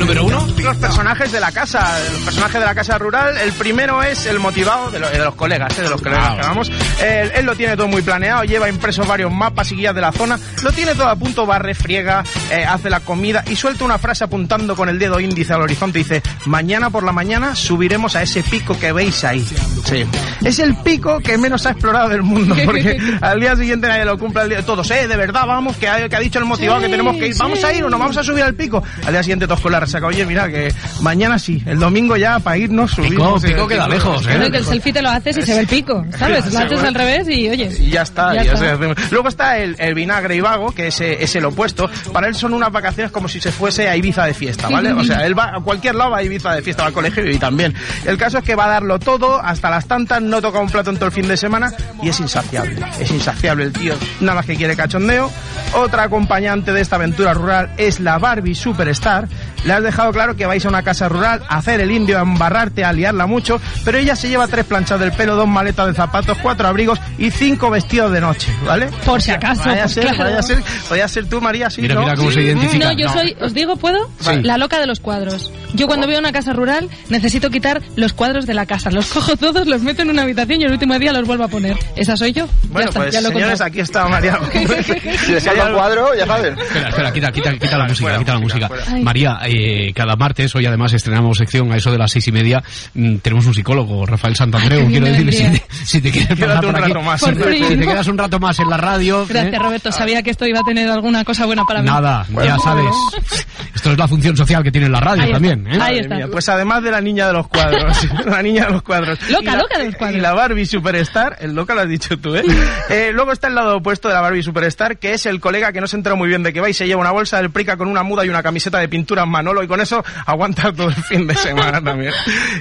¿Número uno? Los personajes de la casa, los personajes de la casa rural. El primero es el motivado de, lo, de los colegas, ¿eh? De los colegas que vamos. Él, él lo tiene todo muy planeado, lleva impresos varios mapas y guías de la zona, lo tiene todo a punto, barre, friega, eh, hace la comida y suelta una frase apuntando con el dedo índice al horizonte y dice, mañana por la mañana subiremos a ese pico que veis ahí. Sí. Es el pico que menos ha explorado del mundo, porque al día siguiente nadie lo cumple, al día... todos, eh, de verdad, vamos, que ha, que ha dicho el motivado, sí, que tenemos que ir, sí, vamos a ir o nos vamos a subir al pico. Al día siguiente todos con la resaca, oye, mira, que mañana sí, el domingo ya para irnos subimos. Pico, pico queda lejos, ¿eh? Que el selfie te lo haces y se ve el pico, ¿sabes? Lo haces al revés y oye. Y ya está. Ya ya está. está. Luego está el, el vinagre y vago, que es, es el opuesto. Para él son unas vacaciones como si se fuese a Ibiza de fiesta, ¿vale? O sea, él va a cualquier lado, va a Ibiza de fiesta, va al colegio y también. El caso es que va a darlo todo, hasta las tantas, no toca un plato en todo el fin de semana y es insaciable. Es insaciable el tío. Nada más que quiere cachondeo. Otra acompañante de esta aventura rural es la Barbie Superstar. Le has dejado claro que vais a una casa rural a hacer el indio, a embarrarte, a liarla mucho, pero ella se lleva tres planchas del pelo, dos maletas de zapatos, cuatro abrigos y cinco vestidos de noche, ¿vale? Por si acaso. Vaya a ser, claro. vaya a ser, vaya a ser tú, María, sí, mira, ¿no? Mira cómo se identifica. No, yo no. soy, os digo, ¿puedo? Sí. La loca de los cuadros. Yo cuando veo una casa rural necesito quitar los cuadros de la casa. Los cojo todos, los meto en una habitación y el último día los vuelvo a poner. Esa soy yo. Bueno, ya está, pues, ya lo señores, aquí está María. Si les salga el cuadro, ya saben. Espera, espera, quita, quita, quita la música, quita la música. María, eh, cada martes, hoy además estrenamos sección a eso de las seis y media, mmm, tenemos un psicólogo, Rafael Santandreu. Ay, quiero decirle, si te, si te quieres pasar por aquí, más, por si te quedas un rato más en la radio. Gracias, ¿eh? Roberto, sabía que esto iba a tener alguna cosa buena para mí. Nada, bueno, ya sabes, esto es la función social que tiene la radio. Ahí también, ¿eh? Ahí está. Pues además de la niña de los cuadros, la niña de los cuadros. Loca, la, loca de los cuadros. Y la Barbie Superstar, el loca lo has dicho tú, ¿eh? eh Luego está el lado opuesto de la Barbie Superstar, que es el colega que no se enteró muy bien de que va y se lleva una bolsa del Prica con una muda y una camiseta de pintura Manolo, y con eso aguantas todo el fin de semana también.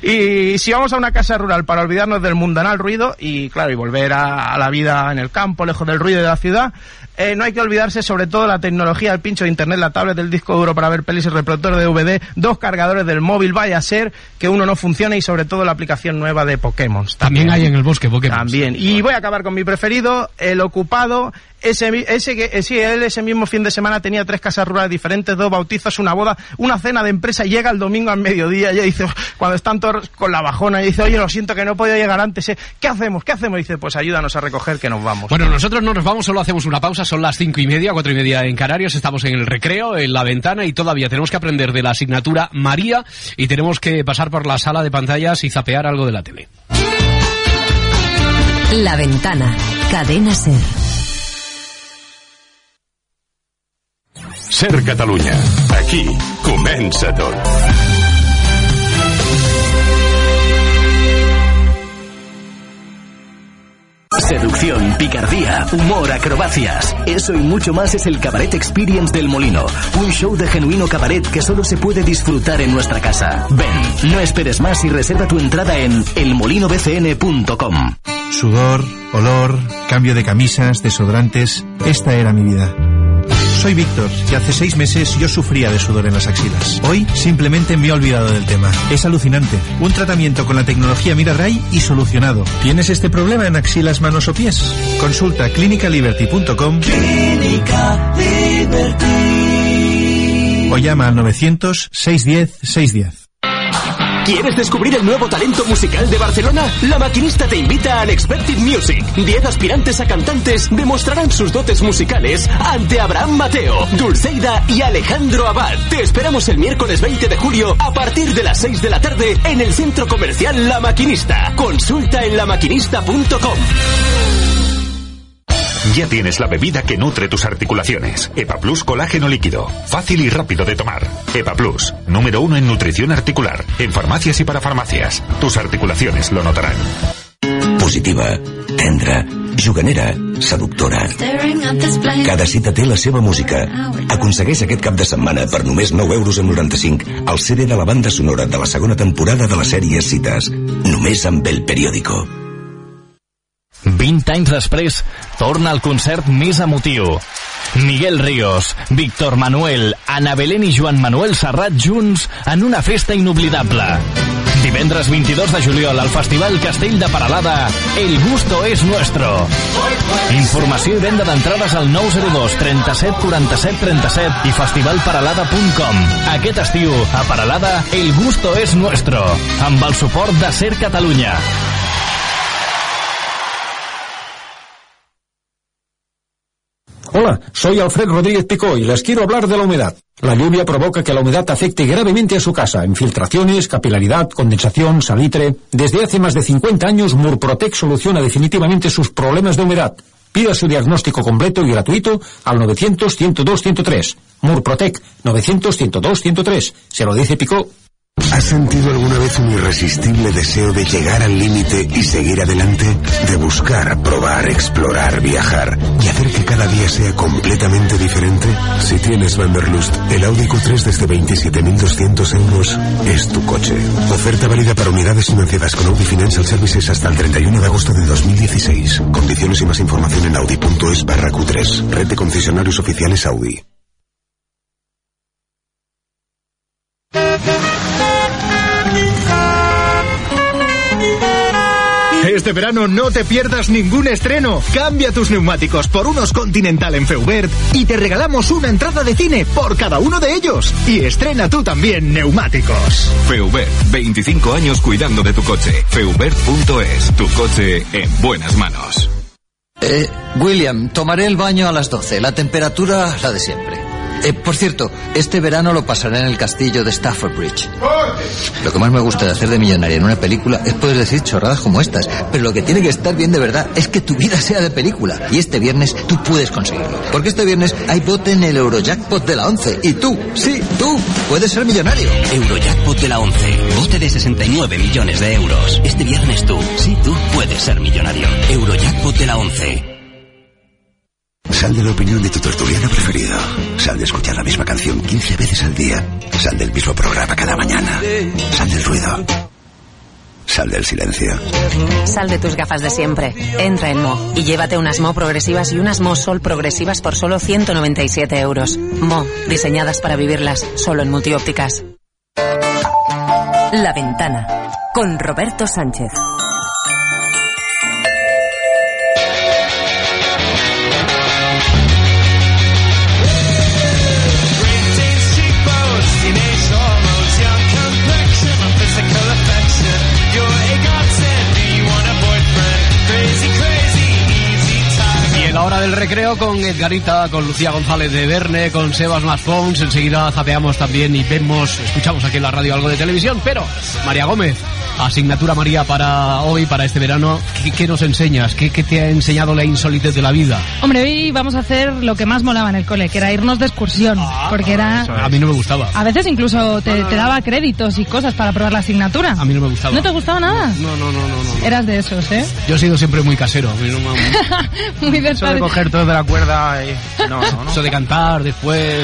Y si vamos a una casa rural para olvidarnos del mundanal ruido y, claro, y volver a, a la vida en el campo, lejos del ruido de la ciudad, eh, no hay que olvidarse sobre todo la tecnología, el pincho de internet, la tablet, el disco duro para ver pelis, el reproductor de D V D, dos cargadores del móvil, vaya a ser que uno no funcione, y sobre todo la aplicación nueva de Pokémon. También, también hay en el bosque Pokémon. También. Y voy a acabar con mi preferido, el ocupado. Ese, ese que, sí, él ese mismo fin de semana tenía tres casas rurales diferentes, dos bautizos, una boda, una cena de empresa, y llega el domingo al mediodía y dice, cuando están todos con la bajona, y dice, oye, lo siento que no he podido llegar antes, ¿eh? ¿Qué hacemos? ¿Qué hacemos? Y dice, pues ayúdanos a recoger que nos vamos. Bueno, nosotros no nos vamos, solo hacemos una pausa, son las cinco y media, cuatro y media en Canarias, estamos en el recreo, en la ventana, y todavía tenemos que aprender de la asignatura María, y tenemos que pasar por la sala de pantallas y zapear algo de la tele. La ventana, Cadena Ser. Ser Catalunya. Aquí comença tot. Seducción, picardía, humor, acrobacias. Eso y mucho más es el Cabaret Experience del Molino. Un show de genuino cabaret que solo se puede disfrutar en nuestra casa. Ven, no esperes más y reserva tu entrada en el molino b c n punto com. Sudor, olor, cambio de camisas, desodorantes. Esta era mi vida. Soy Víctor y hace seis meses yo sufría de sudor en las axilas. Hoy simplemente me he olvidado del tema. Es alucinante. Un tratamiento con la tecnología Miraray y solucionado. ¿Tienes este problema en axilas, manos o pies? Consulta clínica liberty punto com o llama al nueve cero cero, seis uno cero, seis uno cero. ¿Quieres descubrir el nuevo talento musical de Barcelona? La Maquinista te invita al Expertive Music. Diez aspirantes a cantantes demostrarán sus dotes musicales ante Abraham Mateo, Dulceida y Alejandro Abad. Te esperamos el miércoles veinte de julio a partir de las seis de la tarde en el Centro Comercial La Maquinista. Consulta en la maquinista punto com. Ya tienes la bebida que nutre tus articulaciones. EPA Plus Colágeno Líquido. Fácil y rápido de tomar. EPA Plus, número uno en nutrición articular. En farmacias y para farmacias. Tus articulaciones lo notarán. Positiva, tendra, juganera, seductora. Cada cita té la seva música. Aconsegueix aquest cap de setmana per només nou euros amb noranta-cinc el C D de la banda sonora de la segona temporada de la sèrie Cites. Només amb El Periódico. vint anys després, torna al concert més emotiu. Miguel Ríos, Víctor Manuel, Ana Belén i Joan Manuel Serrat junts en una festa inoblidable. Divendres veintidós de juliol al Festival Castell de Paralada, El Gusto es Nuestro. Informació i venda d'entrades al nou zero dos, trenta-set, quaranta-set, trenta-set i festival paralada punt com. Aquest estiu, a Paralada, El Gusto es Nuestro, amb el suport de Ser Catalunya. Hola, soy Alfred Rodríguez Picó y les quiero hablar de la humedad. La lluvia provoca que la humedad afecte gravemente a su casa, infiltraciones, capilaridad, condensación, salitre. Desde hace más de cincuenta años, Murprotec soluciona definitivamente sus problemas de humedad. Pida su diagnóstico completo y gratuito al nueve cero cero, ciento dos, ciento tres. Murprotec, nueve cero cero, ciento dos, ciento tres. Se lo dice Picó. ¿Has sentido alguna vez un irresistible deseo de llegar al límite y seguir adelante? De buscar, probar, explorar, viajar y hacer que cada día sea completamente diferente. Si tienes Wanderlust, el Audi Q tres desde veintisiete mil doscientos euros es tu coche. Oferta válida para unidades financiadas con Audi Financial Services hasta el treinta y uno de agosto de dos mil dieciséis. Condiciones y más información en audi punto es barra Q tres. Red de concesionarios oficiales Audi. Este verano no te pierdas ningún estreno. Cambia tus neumáticos por unos Continental en Feuvert y te regalamos una entrada de cine por cada uno de ellos. Y estrena tú también neumáticos. Feuvert, veinticinco años cuidando de tu coche. Feuvert punto es, tu coche en buenas manos. Eh, William, tomaré el baño a las doce. La temperatura, la de siempre. Eh, por cierto, este verano lo pasaré en el castillo de Stafford Bridge. Lo que más me gusta de hacer de millonaria en una película es poder decir chorradas como estas, pero lo que tiene que estar bien de verdad es que tu vida sea de película, y este viernes tú puedes conseguirlo, porque este viernes hay bote en el Eurojackpot de la once y tú, sí, tú, puedes ser millonario. Eurojackpot de la once, bote de sesenta y nueve millones de euros. Este viernes tú, sí, tú, puedes ser millonario. Eurojackpot de la once. Sal de la opinión de tu tertuliano preferido. Sal de escuchar la misma canción quince veces al día. Sal del mismo programa cada mañana. Sal del ruido. Sal del silencio. Sal de tus gafas de siempre. Entra en Mo y llévate unas Mo progresivas y unas Mo Sol progresivas por solo ciento noventa y siete euros. Mo, diseñadas para vivirlas, solo en Multiópticas. La Ventana, con Roberto Sánchez. Hora del recreo con Edgarita, con Lucía González de Verne, con Sebas Maspons. Enseguida zapeamos también y vemos, escuchamos aquí en la radio algo de televisión. Pero, María Gómez, asignatura María para hoy, para este verano. ¿Qué, qué nos enseñas? ¿Qué, ¿Qué te ha enseñado la insolidez de la vida? Hombre, hoy vamos a hacer lo que más molaba en el cole, que era irnos de excursión. Ah, porque era... Es. A mí no me gustaba. A veces incluso te, te daba créditos y cosas para probar la asignatura. A mí no me gustaba. ¿No te gustaba nada? No, no, no, no. no, no. Eras de esos, ¿eh? Yo he sido siempre muy casero. A mí no me... muy de de coger todo de la cuerda y... no, no, no. Eso de cantar después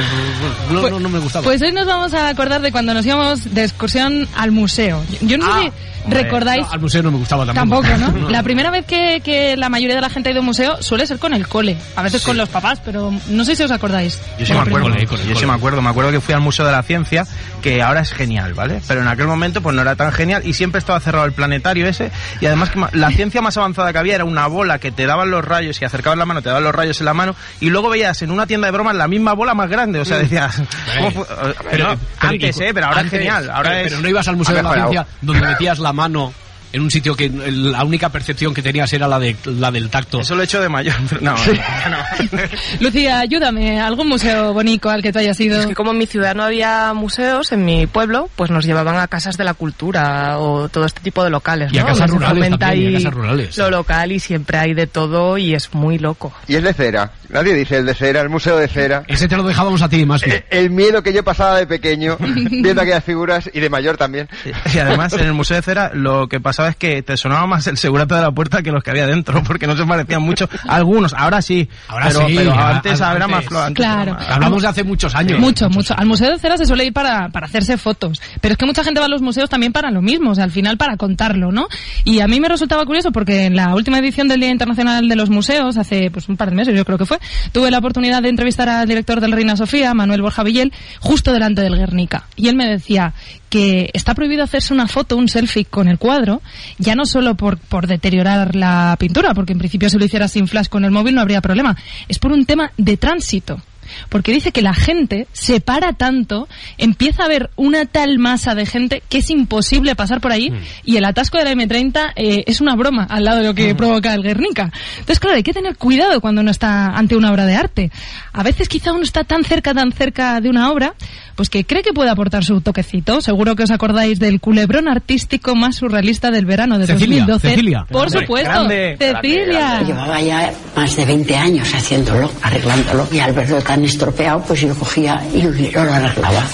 no, pues, no, no me gustaba. Pues hoy nos vamos a acordar de cuando nos íbamos de excursión al museo. Yo no ah, sé si hombre, recordáis no, al museo no me gustaba tampoco. Tampoco, ¿no? La primera vez que, que la mayoría de la gente ha ido a un museo suele ser con el cole, a veces sí, con los papás, pero no sé si os acordáis. Yo sí me acuerdo, cole, cole, yo sí me acuerdo, me acuerdo que fui al Museo de la Ciencia, que ahora es genial, ¿vale? Pero en aquel momento pues no era tan genial y siempre estaba cerrado el planetario ese, y además que la ciencia más avanzada que había era una bola que te daban los rayos y acercaban la mano, te daban los rayos en la mano, y luego veías en una tienda de bromas la misma bola más grande, o sea, decías... ¿cómo pero, pero, antes, ¿eh? Pero ahora antes, es genial. Ahora pero, es... pero no ibas al Museo de la Ciencia donde metías la mano... en un sitio que la única percepción que tenías era la de la del tacto. Eso lo he hecho de mayor. No, sí. no. Lucía, ayúdame. ¿Algún museo bonito al que te hayas ido? Es que como en mi ciudad no había museos, en mi pueblo, pues nos llevaban a casas de la cultura o todo este tipo de locales, ¿no? Y a casas rurales también, y a casas rurales. Lo local y siempre hay de todo y es muy loco. Y el de cera. Nadie dice el de cera, el museo de cera. Ese te lo dejábamos a ti, más bien. El, el miedo que yo pasaba de pequeño viendo aquellas figuras y de mayor también. Sí. Y además en el museo de cera lo que pasaba es que te sonaba más el segurata de la puerta que los que había dentro, porque no se parecían mucho algunos, ahora sí, ahora pero, sí, pero antes habrá más flor. Claro. Más... hablamos de hace muchos años. Mucho, muchos mucho. Años. Al Museo de Cera se suele ir para, para hacerse fotos, pero es que mucha gente va a los museos también para lo mismo, o sea, al final para contarlo, ¿no? Y a mí me resultaba curioso porque en la última edición del Día Internacional de los Museos, hace pues un par de meses yo creo que fue, tuve la oportunidad de entrevistar al director del Reina Sofía, Manuel Borja Villel, justo delante del Guernica, y él me decía que está prohibido hacerse una foto, un selfie con el cuadro, ya no solo por, por deteriorar la pintura, porque en principio si lo hicieras sin flash con el móvil no habría problema, es por un tema de tránsito. Porque dice que la gente se para tanto, empieza a haber una tal masa de gente que es imposible pasar por ahí, mm. y el atasco de la eme treinta eh, es una broma al lado de lo que mm. provoca el Guernica. Entonces, claro, hay que tener cuidado cuando uno está ante una obra de arte. A veces quizá uno está tan cerca, tan cerca de una obra, pues que cree que puede aportar su toquecito. Seguro que os acordáis del culebrón artístico más surrealista del verano de Cecilia, dos mil doce. Cecilia. Por grande, supuesto, grande, Cecilia. Grande. Llevaba ya más de veinte años haciéndolo, arreglándolo, y al verlo tan estropeado, pues yo cogía y yo lo arreglaba.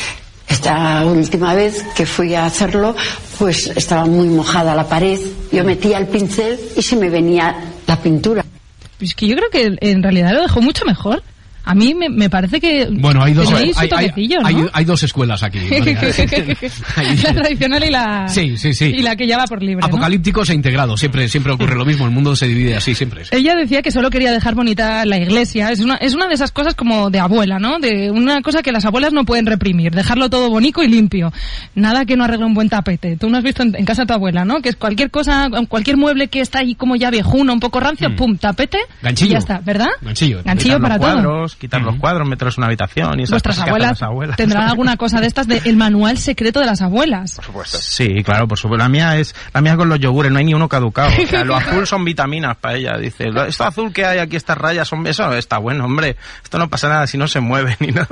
Esta última vez que fui a hacerlo, pues estaba muy mojada la pared, yo metía el pincel y se me venía la pintura. Pues que yo creo que en realidad lo dejó mucho mejor. A mí me, me parece que... Bueno, hay dos, hay, hay, hay, ¿no? hay, hay dos escuelas aquí. La tradicional y la, sí, sí, sí. y la que ya va por libre. Apocalípticos, ¿no? E integrados. Siempre siempre ocurre lo mismo. El mundo se divide así, siempre. Es. Ella decía que solo quería dejar bonita la iglesia. Es una, es una de esas cosas como de abuela, ¿no? De una cosa que las abuelas no pueden reprimir. Dejarlo todo bonito y limpio. Nada que no arregle un buen tapete. Tú no has visto en, en casa de tu abuela, ¿no? Que es cualquier cosa, cualquier mueble que está ahí como ya viejuno, un poco rancio, mm. pum, tapete. Ganchillo. Y ya está, ¿verdad? Ganchillo. Ganchillo para todo. Quitar los cuadros, meterlos en una habitación y esas cosas que hacen las abuelas. ¿Tendrán alguna cosa de estas de el manual secreto de las abuelas? Por supuesto. Sí, claro, por supuesto. La mía es la mía con los yogures, no hay ni uno caducado. O sea, lo azul son vitaminas para ella, dice. Esto azul que hay aquí, estas rayas, son eso está bueno, hombre. Esto no pasa nada si no se mueve ni nada.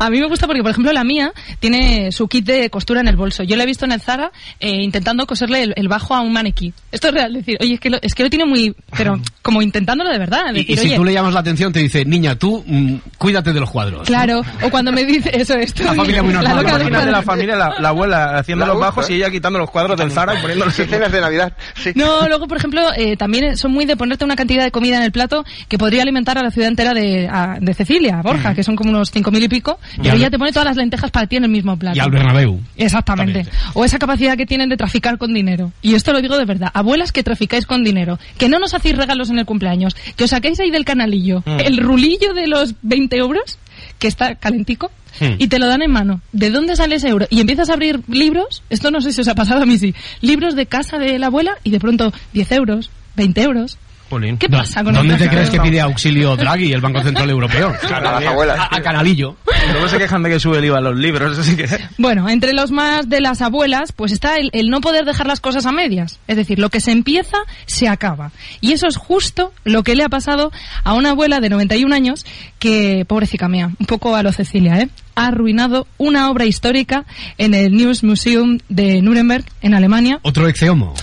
A mí me gusta porque, por ejemplo, la mía tiene su kit de costura en el bolso. Yo la he visto en el Zara eh, intentando coserle el, el bajo a un maniquí. Esto es real, decir, oye, es que lo, es que lo tiene muy... pero como intentándolo de verdad. Decir, y, y si oye, tú le llamas la atención, te dice, niña, tú tú mm, cuídate de los cuadros. Claro, ¿no? O cuando me dice eso, esto. La familia muy normal. La, loca de la familia, la, la abuela haciendo la los bajos, ¿eh? Y ella quitando los cuadros del Zara y poniendo las escenas de Navidad. Sí. No, luego, por ejemplo, eh, también son muy de ponerte una cantidad de comida en el plato que podría alimentar a la ciudad entera de, a, de Cecilia, Borja, mm. que son como unos cinco mil y pico, y pero al... ella te pone todas las lentejas para ti en el mismo plato. Y al Bernabéu. Exactamente. También. O esa capacidad que tienen de traficar con dinero. Y esto lo digo de verdad. Abuelas que traficáis con dinero, que no nos hacéis regalos en el cumpleaños, que os saquéis ahí del canalillo, mm. el rulillo de los veinte euros, que está calentico, mm. y te lo dan en mano. ¿De dónde sale ese euro? Y empiezas a abrir libros, esto no sé si os ha pasado, a mí sí, libros de casa de la abuela, y de pronto diez euros, veinte euros. Polín. ¿Qué pasa con ¿Dónde el te crees que pide auxilio Draghi, el Banco Central Europeo? Claro, a las abuelas. A, a canalillo. Pero no se quejan de que sube el I V A a los libros, así que... Bueno, entre los más de las abuelas, pues está el, el no poder dejar las cosas a medias. Es decir, lo que se empieza, se acaba. Y eso es justo lo que le ha pasado a una abuela de noventa y un años que, pobrecita mía, un poco a lo Cecilia, ¿eh? Ha arruinado una obra histórica en el Neus Museum de Nuremberg, en Alemania. ¿Otro exeomo?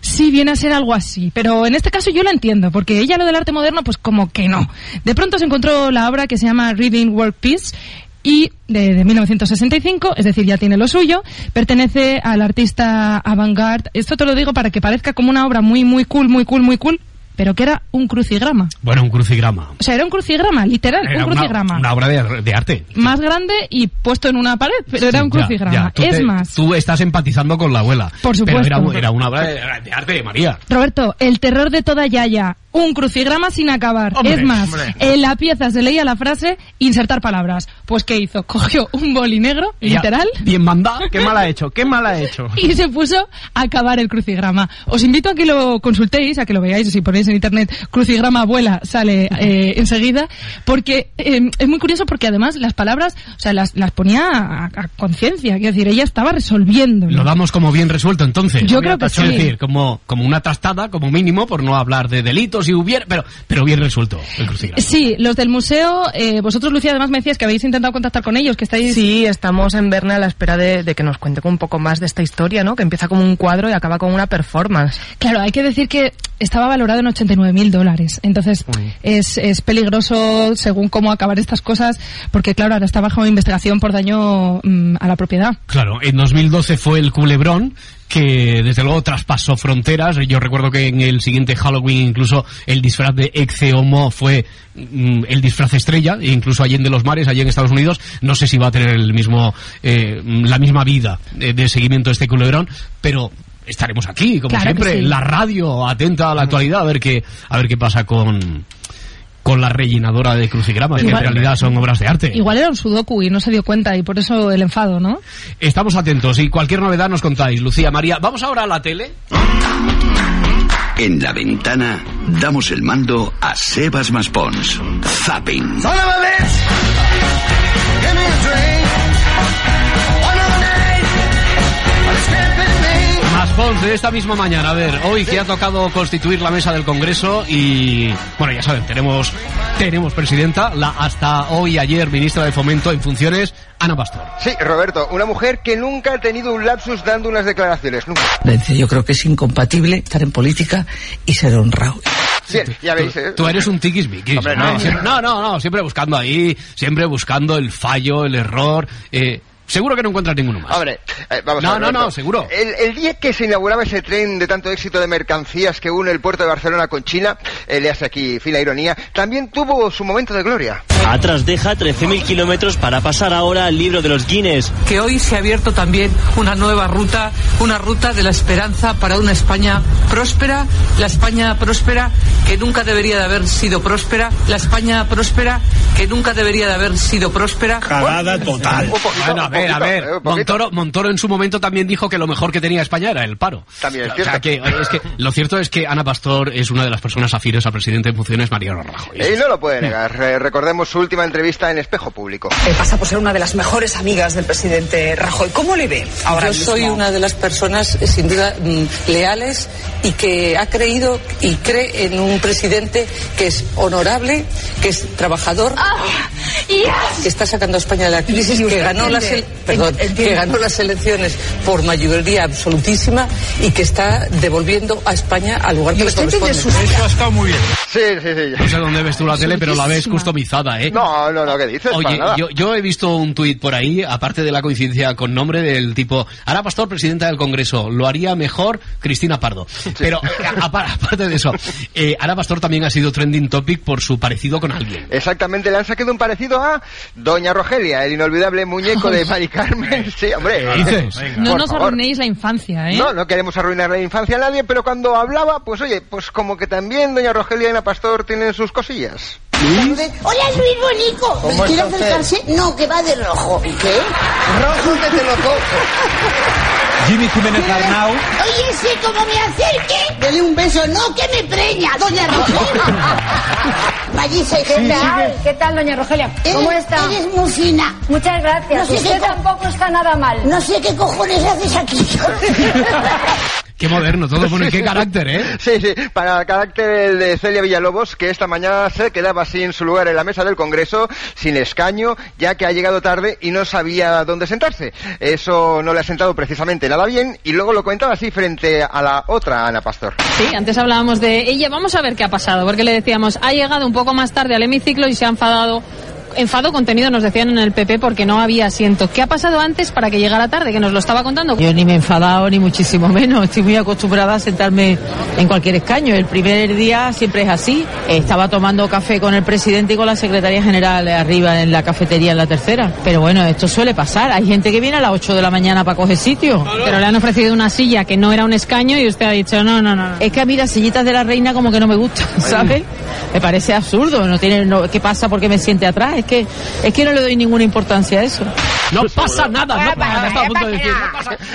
Sí, viene a ser algo así, pero en este caso yo la entiendo, porque ella lo del arte moderno, pues como que no. De pronto se encontró la obra que se llama Reading World Peace, y de, de mil novecientos sesenta y cinco, es decir, ya tiene lo suyo, pertenece al artista avant-garde. Esto te lo digo para que parezca como una obra muy, muy cool, muy cool, muy cool, pero que era un crucigrama. Bueno, un crucigrama. O sea, era un crucigrama, literal, era un crucigrama. Una, una obra de, de arte. Más grande y puesto en una pared, pero sí, era un ya, crucigrama. Ya. Es te, más... Tú estás empatizando con la abuela. Por supuesto. Pero era, era una obra de, de arte de María. Roberto, el terror de toda yaya. Un crucigrama sin acabar. Hombre, es más, hombre. En la pieza se leía la frase insertar palabras. Pues ¿qué hizo? Cogió un boli negro, ya, literal. Bien mandado. ¿Qué mal ha hecho? ¿Qué mal ha hecho? Y se puso a acabar el crucigrama. Os invito a que lo consultéis, a que lo veáis, si ponéis en internet crucigrama abuela, sale eh, enseguida, porque eh, es muy curioso porque además las palabras, o sea, las, las ponía a, a conciencia, quiero decir, ella estaba resolviendo. Lo damos como bien resuelto entonces. Yo creo que sí. Es decir, como, como una trastada, como mínimo, por no hablar de delitos. Si hubiera, pero, pero bien resuelto el crucigrama. Sí, los del museo, eh, vosotros, Lucía, además me decías que habéis intentado contactar con ellos, que estáis... Sí, estamos en Berna a la espera de, de que nos cuente un poco más de esta historia, ¿no? Que empieza como un cuadro y acaba con una performance. Claro, hay que decir que estaba valorado en ochenta y nueve mil dólares, entonces es, es peligroso según cómo acabar estas cosas, porque claro, ahora está bajo investigación por daño mmm, a la propiedad. Claro, en dos mil doce fue el culebrón, que desde luego traspasó fronteras. Yo recuerdo que en el siguiente Halloween incluso el disfraz de Exeomo fue mm, el disfraz estrella, incluso allí en de los mares, allí en Estados Unidos. No sé si va a tener el mismo eh, la misma vida eh, de seguimiento este culebrón, pero estaremos aquí, como claro siempre, sí. La radio atenta a la actualidad, a ver qué, a ver qué pasa con... con la rellenadora de crucigramas, igual, que en realidad son obras de arte. Igual era un sudoku y no se dio cuenta, y por eso el enfado, ¿no? Estamos atentos y cualquier novedad nos contáis, Lucía, María. Vamos ahora a la tele. En la ventana damos el mando a Sebas Maspons. Zapping. Maspons, de esta misma mañana, a ver, hoy que ha tocado constituir la mesa del Congreso y, bueno, ya saben, tenemos tenemos presidenta, la hasta hoy ayer ministra de Fomento en funciones, Ana Pastor. Sí, Roberto, una mujer que nunca ha tenido un lapsus dando unas declaraciones, nunca. Yo creo que es incompatible estar en política y ser honrado. Sí, ya veis, ¿eh? Tú eres un tiquismiquis. Hombre, no. ¿No? no, no, no, siempre buscando ahí, siempre buscando el fallo, el error, eh... Seguro que no encuentras ninguno más. Hombre, eh, vamos no, a ver. No, no, no, seguro. El, el día que se inauguraba ese tren de tanto éxito de mercancías que une el puerto de Barcelona con China, eh, le hace aquí fina ironía, también tuvo su momento de gloria. Atrás deja trece mil kilómetros para pasar ahora al libro de los Guinness. Que hoy se ha abierto también una nueva ruta, una ruta de la esperanza para una España próspera, la España próspera que nunca debería de haber sido próspera, la España próspera que nunca debería de haber sido próspera. Cagada total. Un poquito, bueno, a ver, a ver, Montoro, Montoro en su momento también dijo que lo mejor que tenía España era el paro. También es cierto. O sea, que, es que, lo cierto es que Ana Pastor es una de las personas afines a presidente en funciones, Mariano Rajoy. Y no lo puede negar. Eh, recordemos su última entrevista en Espejo Público. Eh, pasa por ser una de las mejores amigas del presidente Rajoy. ¿Cómo le ve? Ahora Yo mismo. Soy una de las personas, sin duda, leales y que ha creído y cree en un presidente que es honorable, que es trabajador, oh, yes. que está sacando a España de la crisis, que ganó las elecciones. Perdón, que ganó las elecciones por mayoría absolutísima y que está devolviendo a España al lugar que le corresponde. Eso ha estado muy bien. Sí, sí, sí. No sé dónde ves tú la tele, pero la ves customizada, ¿eh? ¿eh? No, no, no, ¿qué dices? Oye, yo, yo he visto un tuit por ahí, aparte de la coincidencia con nombre, del tipo, Ana Pastor, presidenta del Congreso, lo haría mejor Cristina Pardo. Sí. Pero, a, a, aparte de eso, eh, Ana Pastor también ha sido trending topic por su parecido con alguien. Exactamente, le han sacado un parecido a Doña Rogelia, el inolvidable muñeco de Mari Carmen. Sí, hombre. ¿Qué dices? No nos arruinéis la infancia, ¿eh? No, no queremos arruinar la infancia a nadie, pero cuando hablaba, pues oye, pues como que también Doña Rogelia y Ana Pastor tienen sus cosillas. ¿Luis? Hola, Luis Bonico. ¿Cómo quiere acercarse? Usted? No, que va de rojo. ¿Qué? Rojo que te lo cojo. Jimmy Jiménez Arnau. Oye, sí, como me acerque. Dele un beso. No, que me preña, Doña Rogelia. se ¿Qué, sí, sí, ¿Qué tal, Doña Rogelia? ¿Cómo está? Eres muy fina. Muchas gracias. No sé Usted tampoco está nada mal. No sé qué cojones haces aquí. Qué moderno, todo pone qué carácter, ¿eh? Sí, sí, para el carácter de Celia Villalobos, que esta mañana se quedaba sin su lugar en la mesa del Congreso, sin escaño, ya que ha llegado tarde y no sabía dónde sentarse. Eso no le ha sentado precisamente nada bien, y luego lo comentaba así frente a la otra Ana Pastor. Sí, antes hablábamos de ella, vamos a ver qué ha pasado, porque le decíamos, ha llegado un poco más tarde al hemiciclo y se ha enfadado. Enfado contenido, nos decían en el P P, porque no había asiento. ¿Qué ha pasado antes para que llegara tarde? Que nos lo estaba contando. Yo ni me he enfadado, ni muchísimo menos. Estoy muy acostumbrada a sentarme en cualquier escaño. El primer día siempre es así. Estaba tomando café con el presidente y con la secretaria general arriba en la cafetería en la tercera. Pero bueno, esto suele pasar. Hay gente que viene a las ocho de la mañana para coger sitio. Pero le han ofrecido una silla que no era un escaño y usted ha dicho no, no, no. Es que a mí las sillitas de la reina como que no me gustan, ¿sabes? Me parece absurdo. No tiene, no, ¿qué pasa porque me siente atrás? Es que, es que no le doy ninguna importancia a eso. No pasa nada, no pasa nada.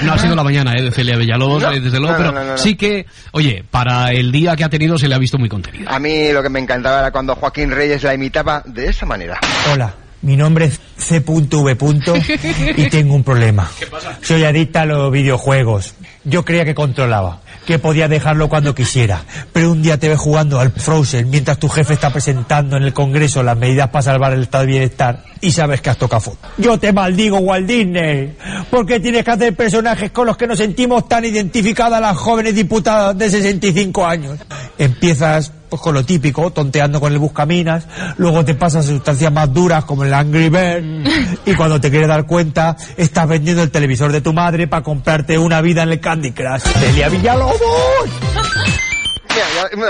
No ha sido la mañana, ¿eh? De Celia Villalobos, no, desde luego, no, no, no, pero no, no. Sí que, oye, para el día que ha tenido se le ha visto muy contenida. A mí lo que me encantaba era cuando Joaquín Reyes la imitaba de esa manera. Hola, mi nombre es C V y tengo un problema. ¿Qué pasa? Soy adicta a los videojuegos. Yo creía que controlaba, que podía dejarlo cuando quisiera, pero un día te ves jugando al Frozen mientras tu jefe está presentando en el Congreso las medidas para salvar el estado de bienestar y sabes que has tocado fondo. Yo te maldigo, Walt Disney, porque tienes que hacer personajes con los que nos sentimos tan identificadas las jóvenes diputadas de sesenta y cinco años. Empiezas pues con lo típico, tonteando con el buscaminas, luego te pasas sustancias más duras como el Angry Bird, y cuando te quieres dar cuenta, estás vendiendo el televisor de tu madre para comprarte una vida en el Candy Crush. ¡Celia Villalobos! Mira,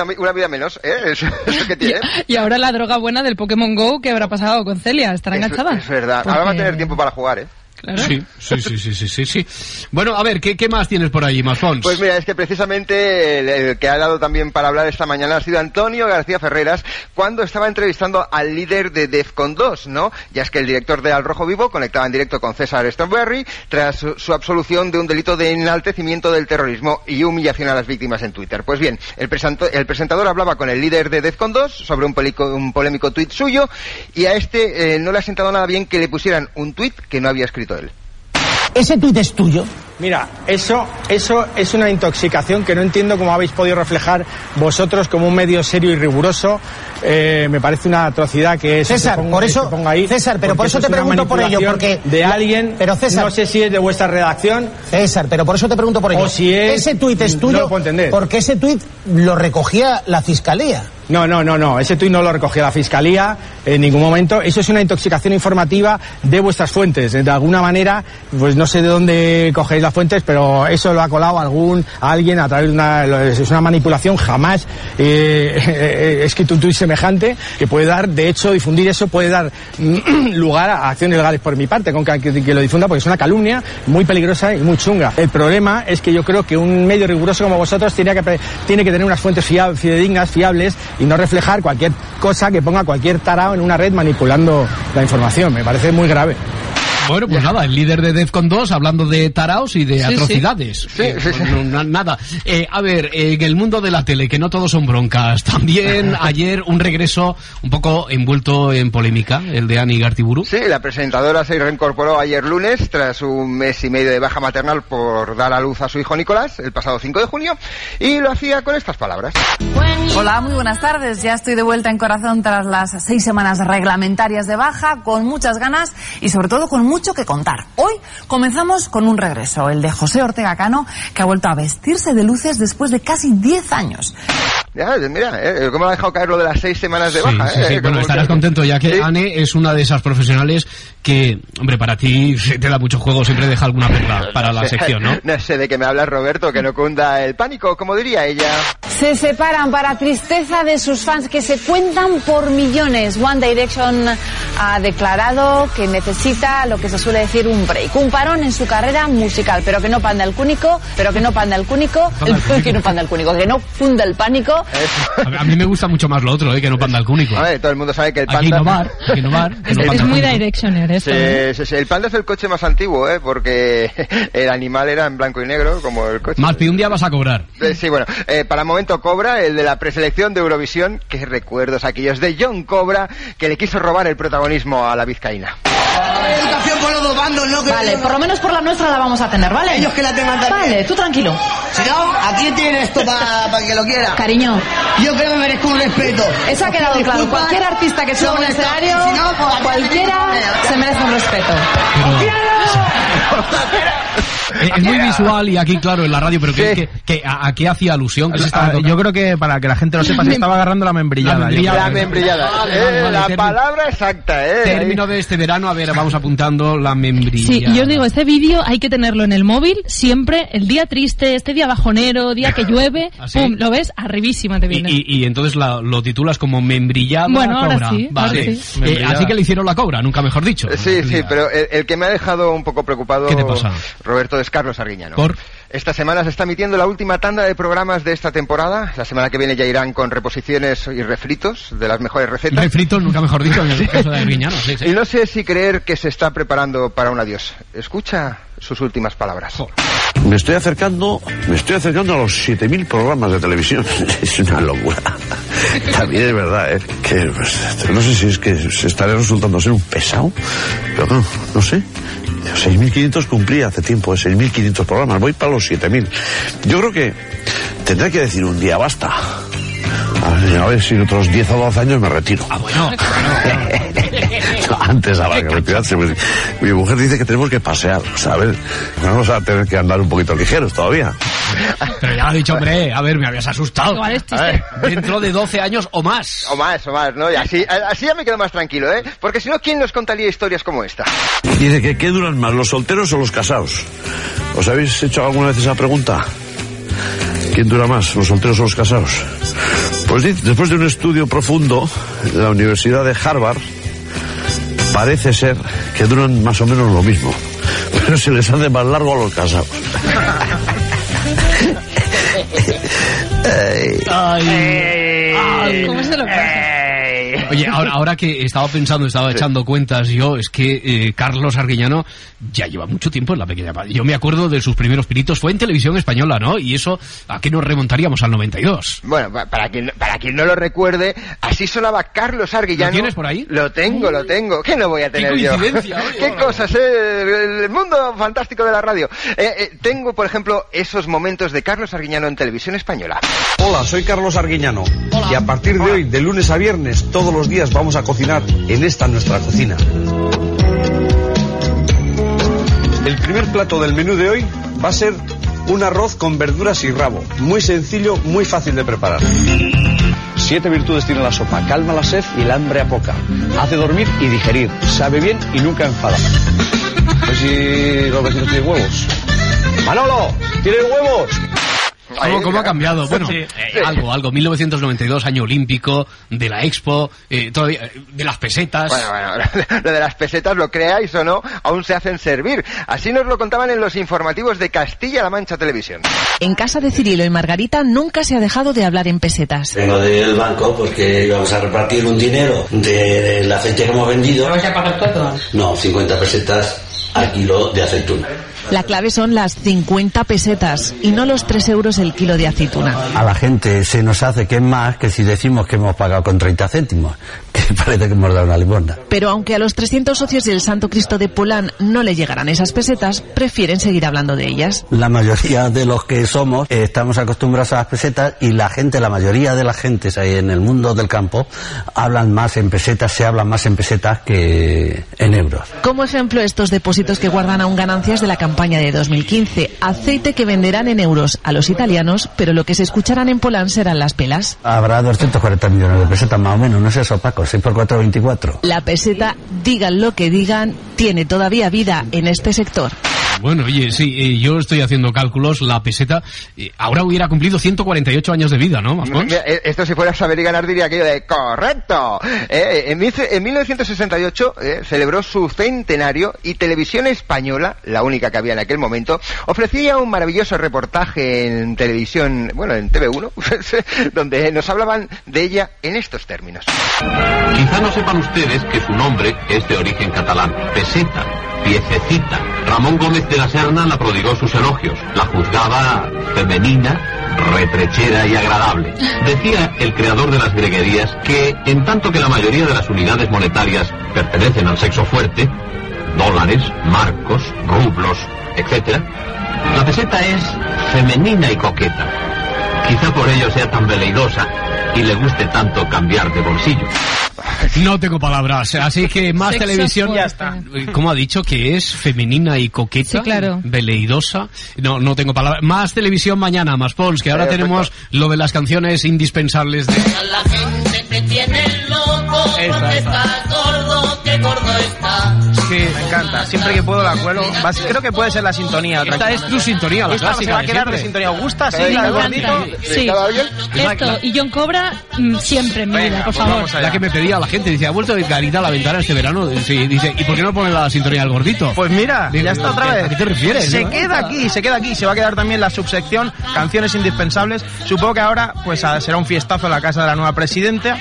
una, una vida menos, ¿eh? Eso, eso que tiene. Y, y ahora la droga buena del Pokémon Go, ¿qué habrá pasado con Celia? ¿Estará enganchada? Es, es verdad, porque ahora va a tener tiempo para jugar, ¿eh? Claro. Sí, sí, sí, sí, sí, sí, sí. Bueno, a ver, ¿qué, qué más tienes por allí, Maspons? Pues mira, es que precisamente el, el que ha dado también para hablar esta mañana ha sido Antonio García Ferreras cuando estaba entrevistando al líder de DEFCON dos, ¿no? Ya es que el director de Al Rojo Vivo conectaba en directo con César Strawberry tras su, su absolución de un delito de enaltecimiento del terrorismo y humillación a las víctimas en Twitter. Pues bien, el, presento, el presentador hablaba con el líder de DEFCON dos sobre un, polico, un polémico tuit suyo, y a este eh, no le ha sentado nada bien que le pusieran un tuit que no había escrito él. ¿Ese tuit es tuyo? Mira, eso, eso es una intoxicación que no entiendo cómo habéis podido reflejar vosotros como un medio serio y riguroso. Eh, me parece una atrocidad que eso César, ponga, por eso, ahí, César, pero por eso, eso te es pregunto por ello, porque de alguien, pero César, no sé si es de vuestra redacción. César, pero por eso te pregunto por ello. O si es, ese tuit es tuyo, no lo puedo entender. Porque ese tuit lo recogía la Fiscalía. No, no, no, no. Ese tuit no lo recogía la Fiscalía en ningún momento. Eso es una intoxicación informativa de vuestras fuentes. De alguna manera, pues no sé de dónde cogéis las fuentes, pero eso lo ha colado algún a alguien a través de una... Es una manipulación. Jamás eh, es que un tuit semejante que puede dar, de hecho, difundir eso puede dar lugar a acciones legales por mi parte, con que, que lo difunda, porque es una calumnia muy peligrosa y muy chunga. El problema es que yo creo que un medio riguroso como vosotros tiene que, tiene que tener unas fuentes fia, fidedignas, fiables, y no reflejar cualquier cosa que ponga cualquier tarao en una red manipulando la información. Me parece muy grave. Bueno, pues nada, el líder de DEFCON dos hablando de taraos y de sí, atrocidades. Sí. Eh, sí, sí, sí. No, nada. Eh, a ver, eh, en el mundo de la tele, que no todos son broncas, también ayer un regreso un poco envuelto en polémica, el de Ani Gartiburu. Sí, la presentadora se reincorporó ayer lunes tras un mes y medio de baja maternal por dar a luz a su hijo Nicolás el pasado cinco de junio, y lo hacía con estas palabras. Hola, muy buenas tardes. Ya estoy de vuelta en Corazón tras las seis semanas reglamentarias de baja, con muchas ganas y sobre todo con mucho mucho que contar. Hoy comenzamos con un regreso, el de José Ortega Cano, que ha vuelto a vestirse de luces después de casi diez años. Ya, mira, eh, cómo lo ha dejado caer lo de las seis semanas de sí, baja. Sí, eh, sí. Bueno, como... estarás contento ya que ¿sí? Ane es una de esas profesionales que, hombre, para ti se te da mucho juego, siempre deja alguna perla para la sección, ¿no? No sé de qué me hablas, Roberto, que no cunda el pánico, como diría ella. Se separan para tristeza de sus fans que se cuentan por millones. One Direction ha declarado que necesita, lo que se suele decir, un break, un parón en su carrera musical, pero que no panda el cúnico, pero que no panda el cúnico, el que no panda el cúnico, que no funda el pánico. A mí me gusta mucho más lo otro, ¿eh? Que no panda el cúnico. A ver, todo el mundo sabe que el panda... Hay que innovar, hay que innovar. Que no es muy Directioner esto. Sí, sí, sí. El panda es el coche más antiguo, ¿eh? Porque el animal era en blanco y negro, como el coche. Martí, un día vas a cobrar. Sí, bueno, eh, para el momento cobra, el de la preselección de Eurovisión, qué recuerdos aquellos de John Cobra, que le quiso robar el protagonismo a la vizcaína. Educación por los dos bandos, ¿no? Que vale, no... por lo menos por la nuestra la vamos a tener, ¿vale? Ellos que la tengan también. Vale, tú tranquilo. Si no, aquí tienes esto para pa que lo quiera. Cariño. Yo creo que me merezco un respeto. Eso ha quedado claro. Cualquier artista que suba a un escenario, si no, pues, cualquiera se merece un respeto. Pero... es muy visual y aquí, claro, en la radio, pero ¿qué, sí. qué, qué, a, ¿a qué hacía alusión? ¿Qué a, yo creo que, para que la gente lo sepa, se estaba agarrando la membrillada. La membrillada. La, membrillada. Eh, la palabra exacta, ¿eh? Término de este verano, a ver, vamos apuntando la membrilla. Sí, yo os digo, este vídeo hay que tenerlo en el móvil siempre, el día triste, este día bajonero, día que llueve, ¿ah, sí? Pum, lo ves arribísima te viene. Y, y, y entonces la, lo titulas como membrillada. Bueno, ahora cobra. Sí, vale. Ahora sí. Eh, así que le hicieron la cobra, nunca mejor dicho. Sí, sí, pero el, el que me ha dejado un poco preocupado, ¿qué te pasa? Roberto, es Carlos Arguiñano. ¿Por? Esta semana se está emitiendo la última tanda de programas de esta temporada. La semana que viene ya irán con reposiciones y refritos de las mejores recetas. Refritos, nunca mejor dicho, en el caso de Arguiñano. Sí, sí. Y no sé si creer que se está preparando para un adiós. Escucha sus últimas palabras. Me estoy acercando, me estoy acercando a los siete mil programas de televisión. Es una locura. También es verdad, ¿eh? Que pues, no sé si es que se estaré resultando ser un pesado, pero no, no sé. seis mil quinientos cumplí hace tiempo, seis mil quinientos programas, voy para los siete mil. Yo creo que tendré que decir un día basta. A ver, a ver si en otros diez o doce años me retiro. Ah, bueno. Antes habrá que retirarse. Mi mujer dice que tenemos que pasear, ¿sabes? Vamos a tener que andar un poquito ligeros todavía. Pero ya lo he dicho, hombre, a ver, me habías asustado. Igual es chiste. Dentro de doce años o más. O más, o más, ¿no? Y así, así ya me quedo más tranquilo, ¿eh? Porque si no, ¿quién nos contaría historias como esta? Dice que ¿qué duran más, los solteros o los casados? ¿Os habéis hecho alguna vez esa pregunta? ¿Quién dura más, los solteros o los casados? Pues después de un estudio profundo de la Universidad de Harvard, parece ser que duran más o menos lo mismo, pero se les hace más largo a los casados. Ay. Ay. ¿Cómo se lo pasa? Oye, ahora, ahora que estaba pensando, estaba echando cuentas yo, es que eh, Carlos Arguiñano ya lleva mucho tiempo en la pequeña... Yo me acuerdo de sus primeros pinitos, fue en Televisión Española, ¿no? Y eso, ¿a qué nos remontaríamos? Al noventa y dos. Bueno, para quien, para quien no lo recuerde, así sonaba Carlos Arguiñano. ¿Lo tienes por ahí? Lo tengo, lo tengo. ¿Qué no voy a tener yo? ¡Qué coincidencia! Oye, ¡qué cosas, eh! El mundo fantástico de la radio. Eh, eh, tengo, por ejemplo, esos momentos de Carlos Arguiñano en Televisión Española. Hola, soy Carlos Arguiñano. Hola. Y a partir de Hola. hoy, de lunes a viernes, todos los los días vamos a cocinar en esta nuestra cocina. El primer plato del menú de hoy va a ser un arroz con verduras y rabo. Muy sencillo, muy fácil de preparar. Siete virtudes tiene la sopa. Calma la sed y el hambre a poca. Hace dormir y digerir. Sabe bien y nunca enfada. A ver si los vecinos tienen huevos. ¡Manolo! ¿Tienen huevos? ¿Cómo, ¿Cómo ha cambiado? Bueno, sí, eh, algo, algo. mil novecientos noventa y dos, año olímpico, de la Expo, eh, todavía, de las pesetas. Bueno, bueno, lo de las pesetas, lo creáis o no, aún se hacen servir. Así nos lo contaban en los informativos de Castilla-La Mancha Televisión. En casa de Cirilo y Margarita nunca se ha dejado de hablar en pesetas. Vengo del banco porque íbamos a repartir un dinero del aceite que hemos vendido. ¿Lo vais a pagar todo? No, cincuenta pesetas al kilo de aceituna. La clave son las cincuenta pesetas y no los tres euros el kilo de aceituna. A la gente se nos hace que es más que si decimos que hemos pagado con treinta céntimos, que parece que hemos dado una limosna. Pero aunque a los trescientos socios del Santo Cristo de Polán no le llegarán esas pesetas, prefieren seguir hablando de ellas. La mayoría de los que somos eh, estamos acostumbrados a las pesetas y la gente, la mayoría de las gentes ahí en el mundo del campo hablan más en pesetas, se hablan más en pesetas que en euros. Como ejemplo, estos depósitos que guardan aún ganancias de la campaña campaña de dos mil quince. Aceite que venderán en euros a los italianos, pero lo que se escucharán en Polán serán las pelas. Habrá doscientos cuarenta millones de pesetas más o menos, no seas opaco, seis por cuatro, veinticuatro. La peseta, digan lo que digan, tiene todavía vida en este sector. Bueno, oye, sí, eh, yo estoy haciendo cálculos, la peseta eh, ahora hubiera cumplido ciento cuarenta y ocho años de vida, ¿no, Maspons? Esto si fuera a saber y ganar diría aquello de ¡correcto! Eh, en, en mil novecientos sesenta y ocho eh, celebró su centenario y Televisión Española, la única que había en aquel momento, ofrecía un maravilloso reportaje en televisión, bueno, en T V uno, donde nos hablaban de ella en estos términos. Quizá no sepan ustedes que su nombre es de origen catalán, peseta, piececita. Ramón Gómez de la Serna la prodigó sus elogios, la juzgaba femenina, retrechera y agradable. Decía el creador de las greguerías que, en tanto que la mayoría de las unidades monetarias pertenecen al sexo fuerte, dólares, marcos, rublos, etcétera, la peseta es femenina y coqueta. Quizá por ello sea tan veleidosa y le guste tanto cambiar de bolsillo. No tengo palabras, así que más sexo televisión. Ya está. ¿Cómo ha dicho que es femenina y coqueta? Sí, claro. Veleidosa. No, no tengo palabras. Más televisión mañana, Maspons, que ahora eh, tenemos perfecto. Lo de las canciones indispensables de. La gente te tiene loco porque estás gordo, qué gordo estás. Sí, me encanta. Siempre que puedo la cuelo. Vas, creo que puede ser la sintonía. Esta es tu sintonía, la clásica. Se va a quedar de sintonía. ¿Gusta? Sí, la de gordito. Sí. Esto y John Cobra siempre en mi vida, por favor. La que me pedía la gente, dice, ha vuelto Edgarita a la ventana este verano. Sí, dice, ¿y por qué no pone la sintonía del gordito? Pues mira, digo, ya está otra vez. ¿A qué te refieres? Se ¿no? queda aquí, se queda aquí. Se va a quedar también la subsección canciones indispensables. Supongo que ahora pues será un fiestazo en la casa de la nueva presidenta,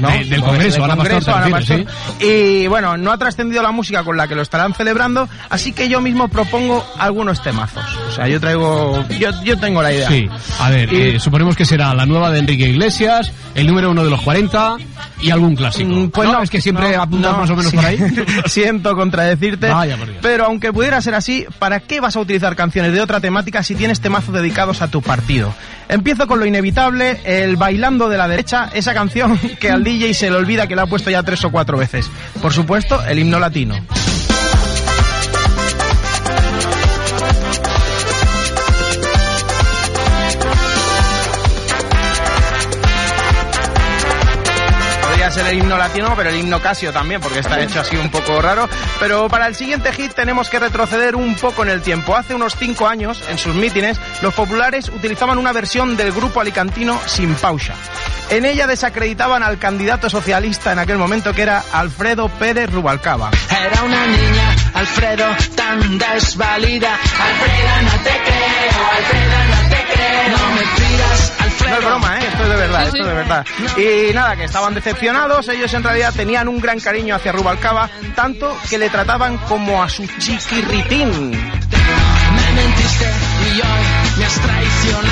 ¿no? De, del Congreso, Ana Pastor. ¿Sí? Y bueno, no ha trascendido la música con la que lo estarán celebrando, así que yo mismo propongo algunos temazos. O sea, yo traigo, yo, yo tengo la idea. Sí, a ver, y... eh, suponemos que será la nueva de Enrique Iglesias, el número uno de los cuarenta y algún clásico. Pues no, no es que siempre no, apuntas no, más o menos sí. por ahí. Siento contradecirte, vaya, pero aunque pudiera ser así, ¿para qué vas a utilizar canciones de otra temática si tienes temazos dedicados a tu partido? Empiezo con lo inevitable, el bailando de la derecha, esa canción que al D J se le olvida que la ha puesto ya tres o cuatro veces. Por supuesto, el himno latino. El himno latino, pero el himno Casio también, porque está hecho así un poco raro. Pero para el siguiente hit tenemos que retroceder un poco en el tiempo. Hace unos cinco años, en sus mítines, los populares utilizaban una versión del grupo alicantino Sin Pausa. En ella desacreditaban al candidato socialista en aquel momento, que era Alfredo Pérez Rubalcaba. Era una niña, Alfredo, tan desvalida. Alfredo, no te creo, Alfredo, no te creo, no me pidas. No es broma, ¿eh? Esto es de verdad, esto es de verdad. Y nada, que estaban decepcionados. Ellos en realidad tenían un gran cariño hacia Rubalcaba, tanto que le trataban como a su chiquirritín. Me mentiste y hoy me has traicionado,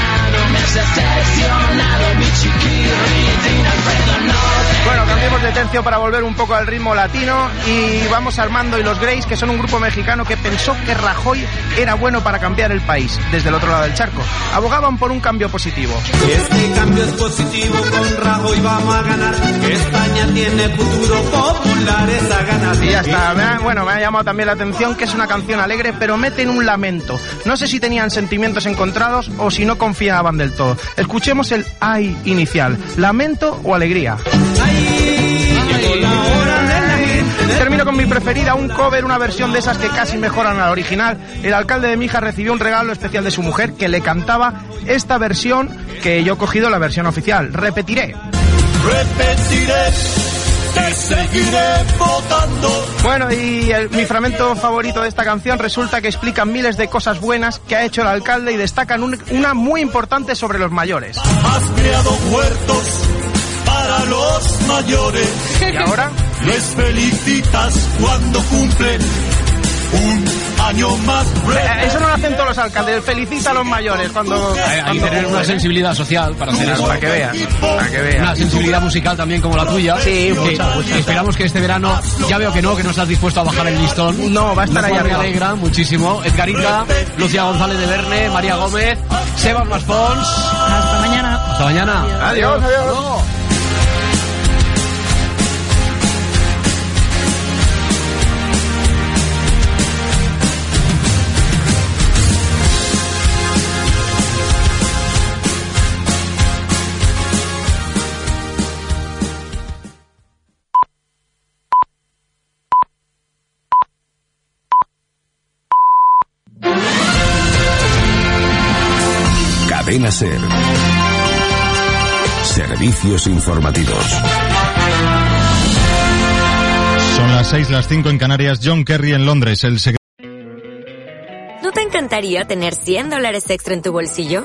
me has decepcionado, mi chiquirritín, Alfredo, no. Bueno, cambiemos de tercio para volver un poco al ritmo latino y vamos a Armando y los Grays, que son un grupo mexicano que pensó que Rajoy era bueno para cambiar el país. Desde el otro lado del charco abogaban por un cambio positivo. Este cambio es positivo, con Rajoy vamos a ganar. España tiene futuro, popular esa ganas. Y ya está. Me ha, bueno, me ha llamado también la atención que es una canción alegre, pero meten un lamento. No sé si tenían sentimientos encontrados o si no confiaban del todo. Escuchemos el ay inicial. ¿Lamento o alegría? Termino con mi preferida, un cover, una versión de esas que casi mejoran a la original. El alcalde de Mijas recibió un regalo especial de su mujer, que le cantaba esta versión, que yo he cogido la versión oficial. Repetiré. Repetiré. Te seguiré votando. Bueno, y el, mi fragmento favorito de esta canción resulta que explican miles de cosas buenas que ha hecho el alcalde y destacan un, una muy importante sobre los mayores. Has creado huertos para los mayores. ¿Y ahora? Les felicitas cuando cumplen un año más. Eh, eso no lo hacen todos los alcaldes. Felicita a los mayores cuando... Hay, hay que tener una sensibilidad social para hacer eso. Para que veas. Para que veas. Una sensibilidad musical también como la tuya. Sí, que, muchas, muchas. Esperamos que este verano... Ya veo que no, que no estás dispuesto a bajar el listón. No, va a estar allá arriba. Me alegra muchísimo. Edgarita, Lucía González de Verne, María Gómez, Sebas Maspons. Hasta mañana. Hasta mañana. Adiós, adiós. adiós. adiós. Cadena SER. Servicios informativos. Son las seis, las cinco en Canarias. John Kerry en Londres, el secretario. ¿No te encantaría tener cien dólares extra en tu bolsillo?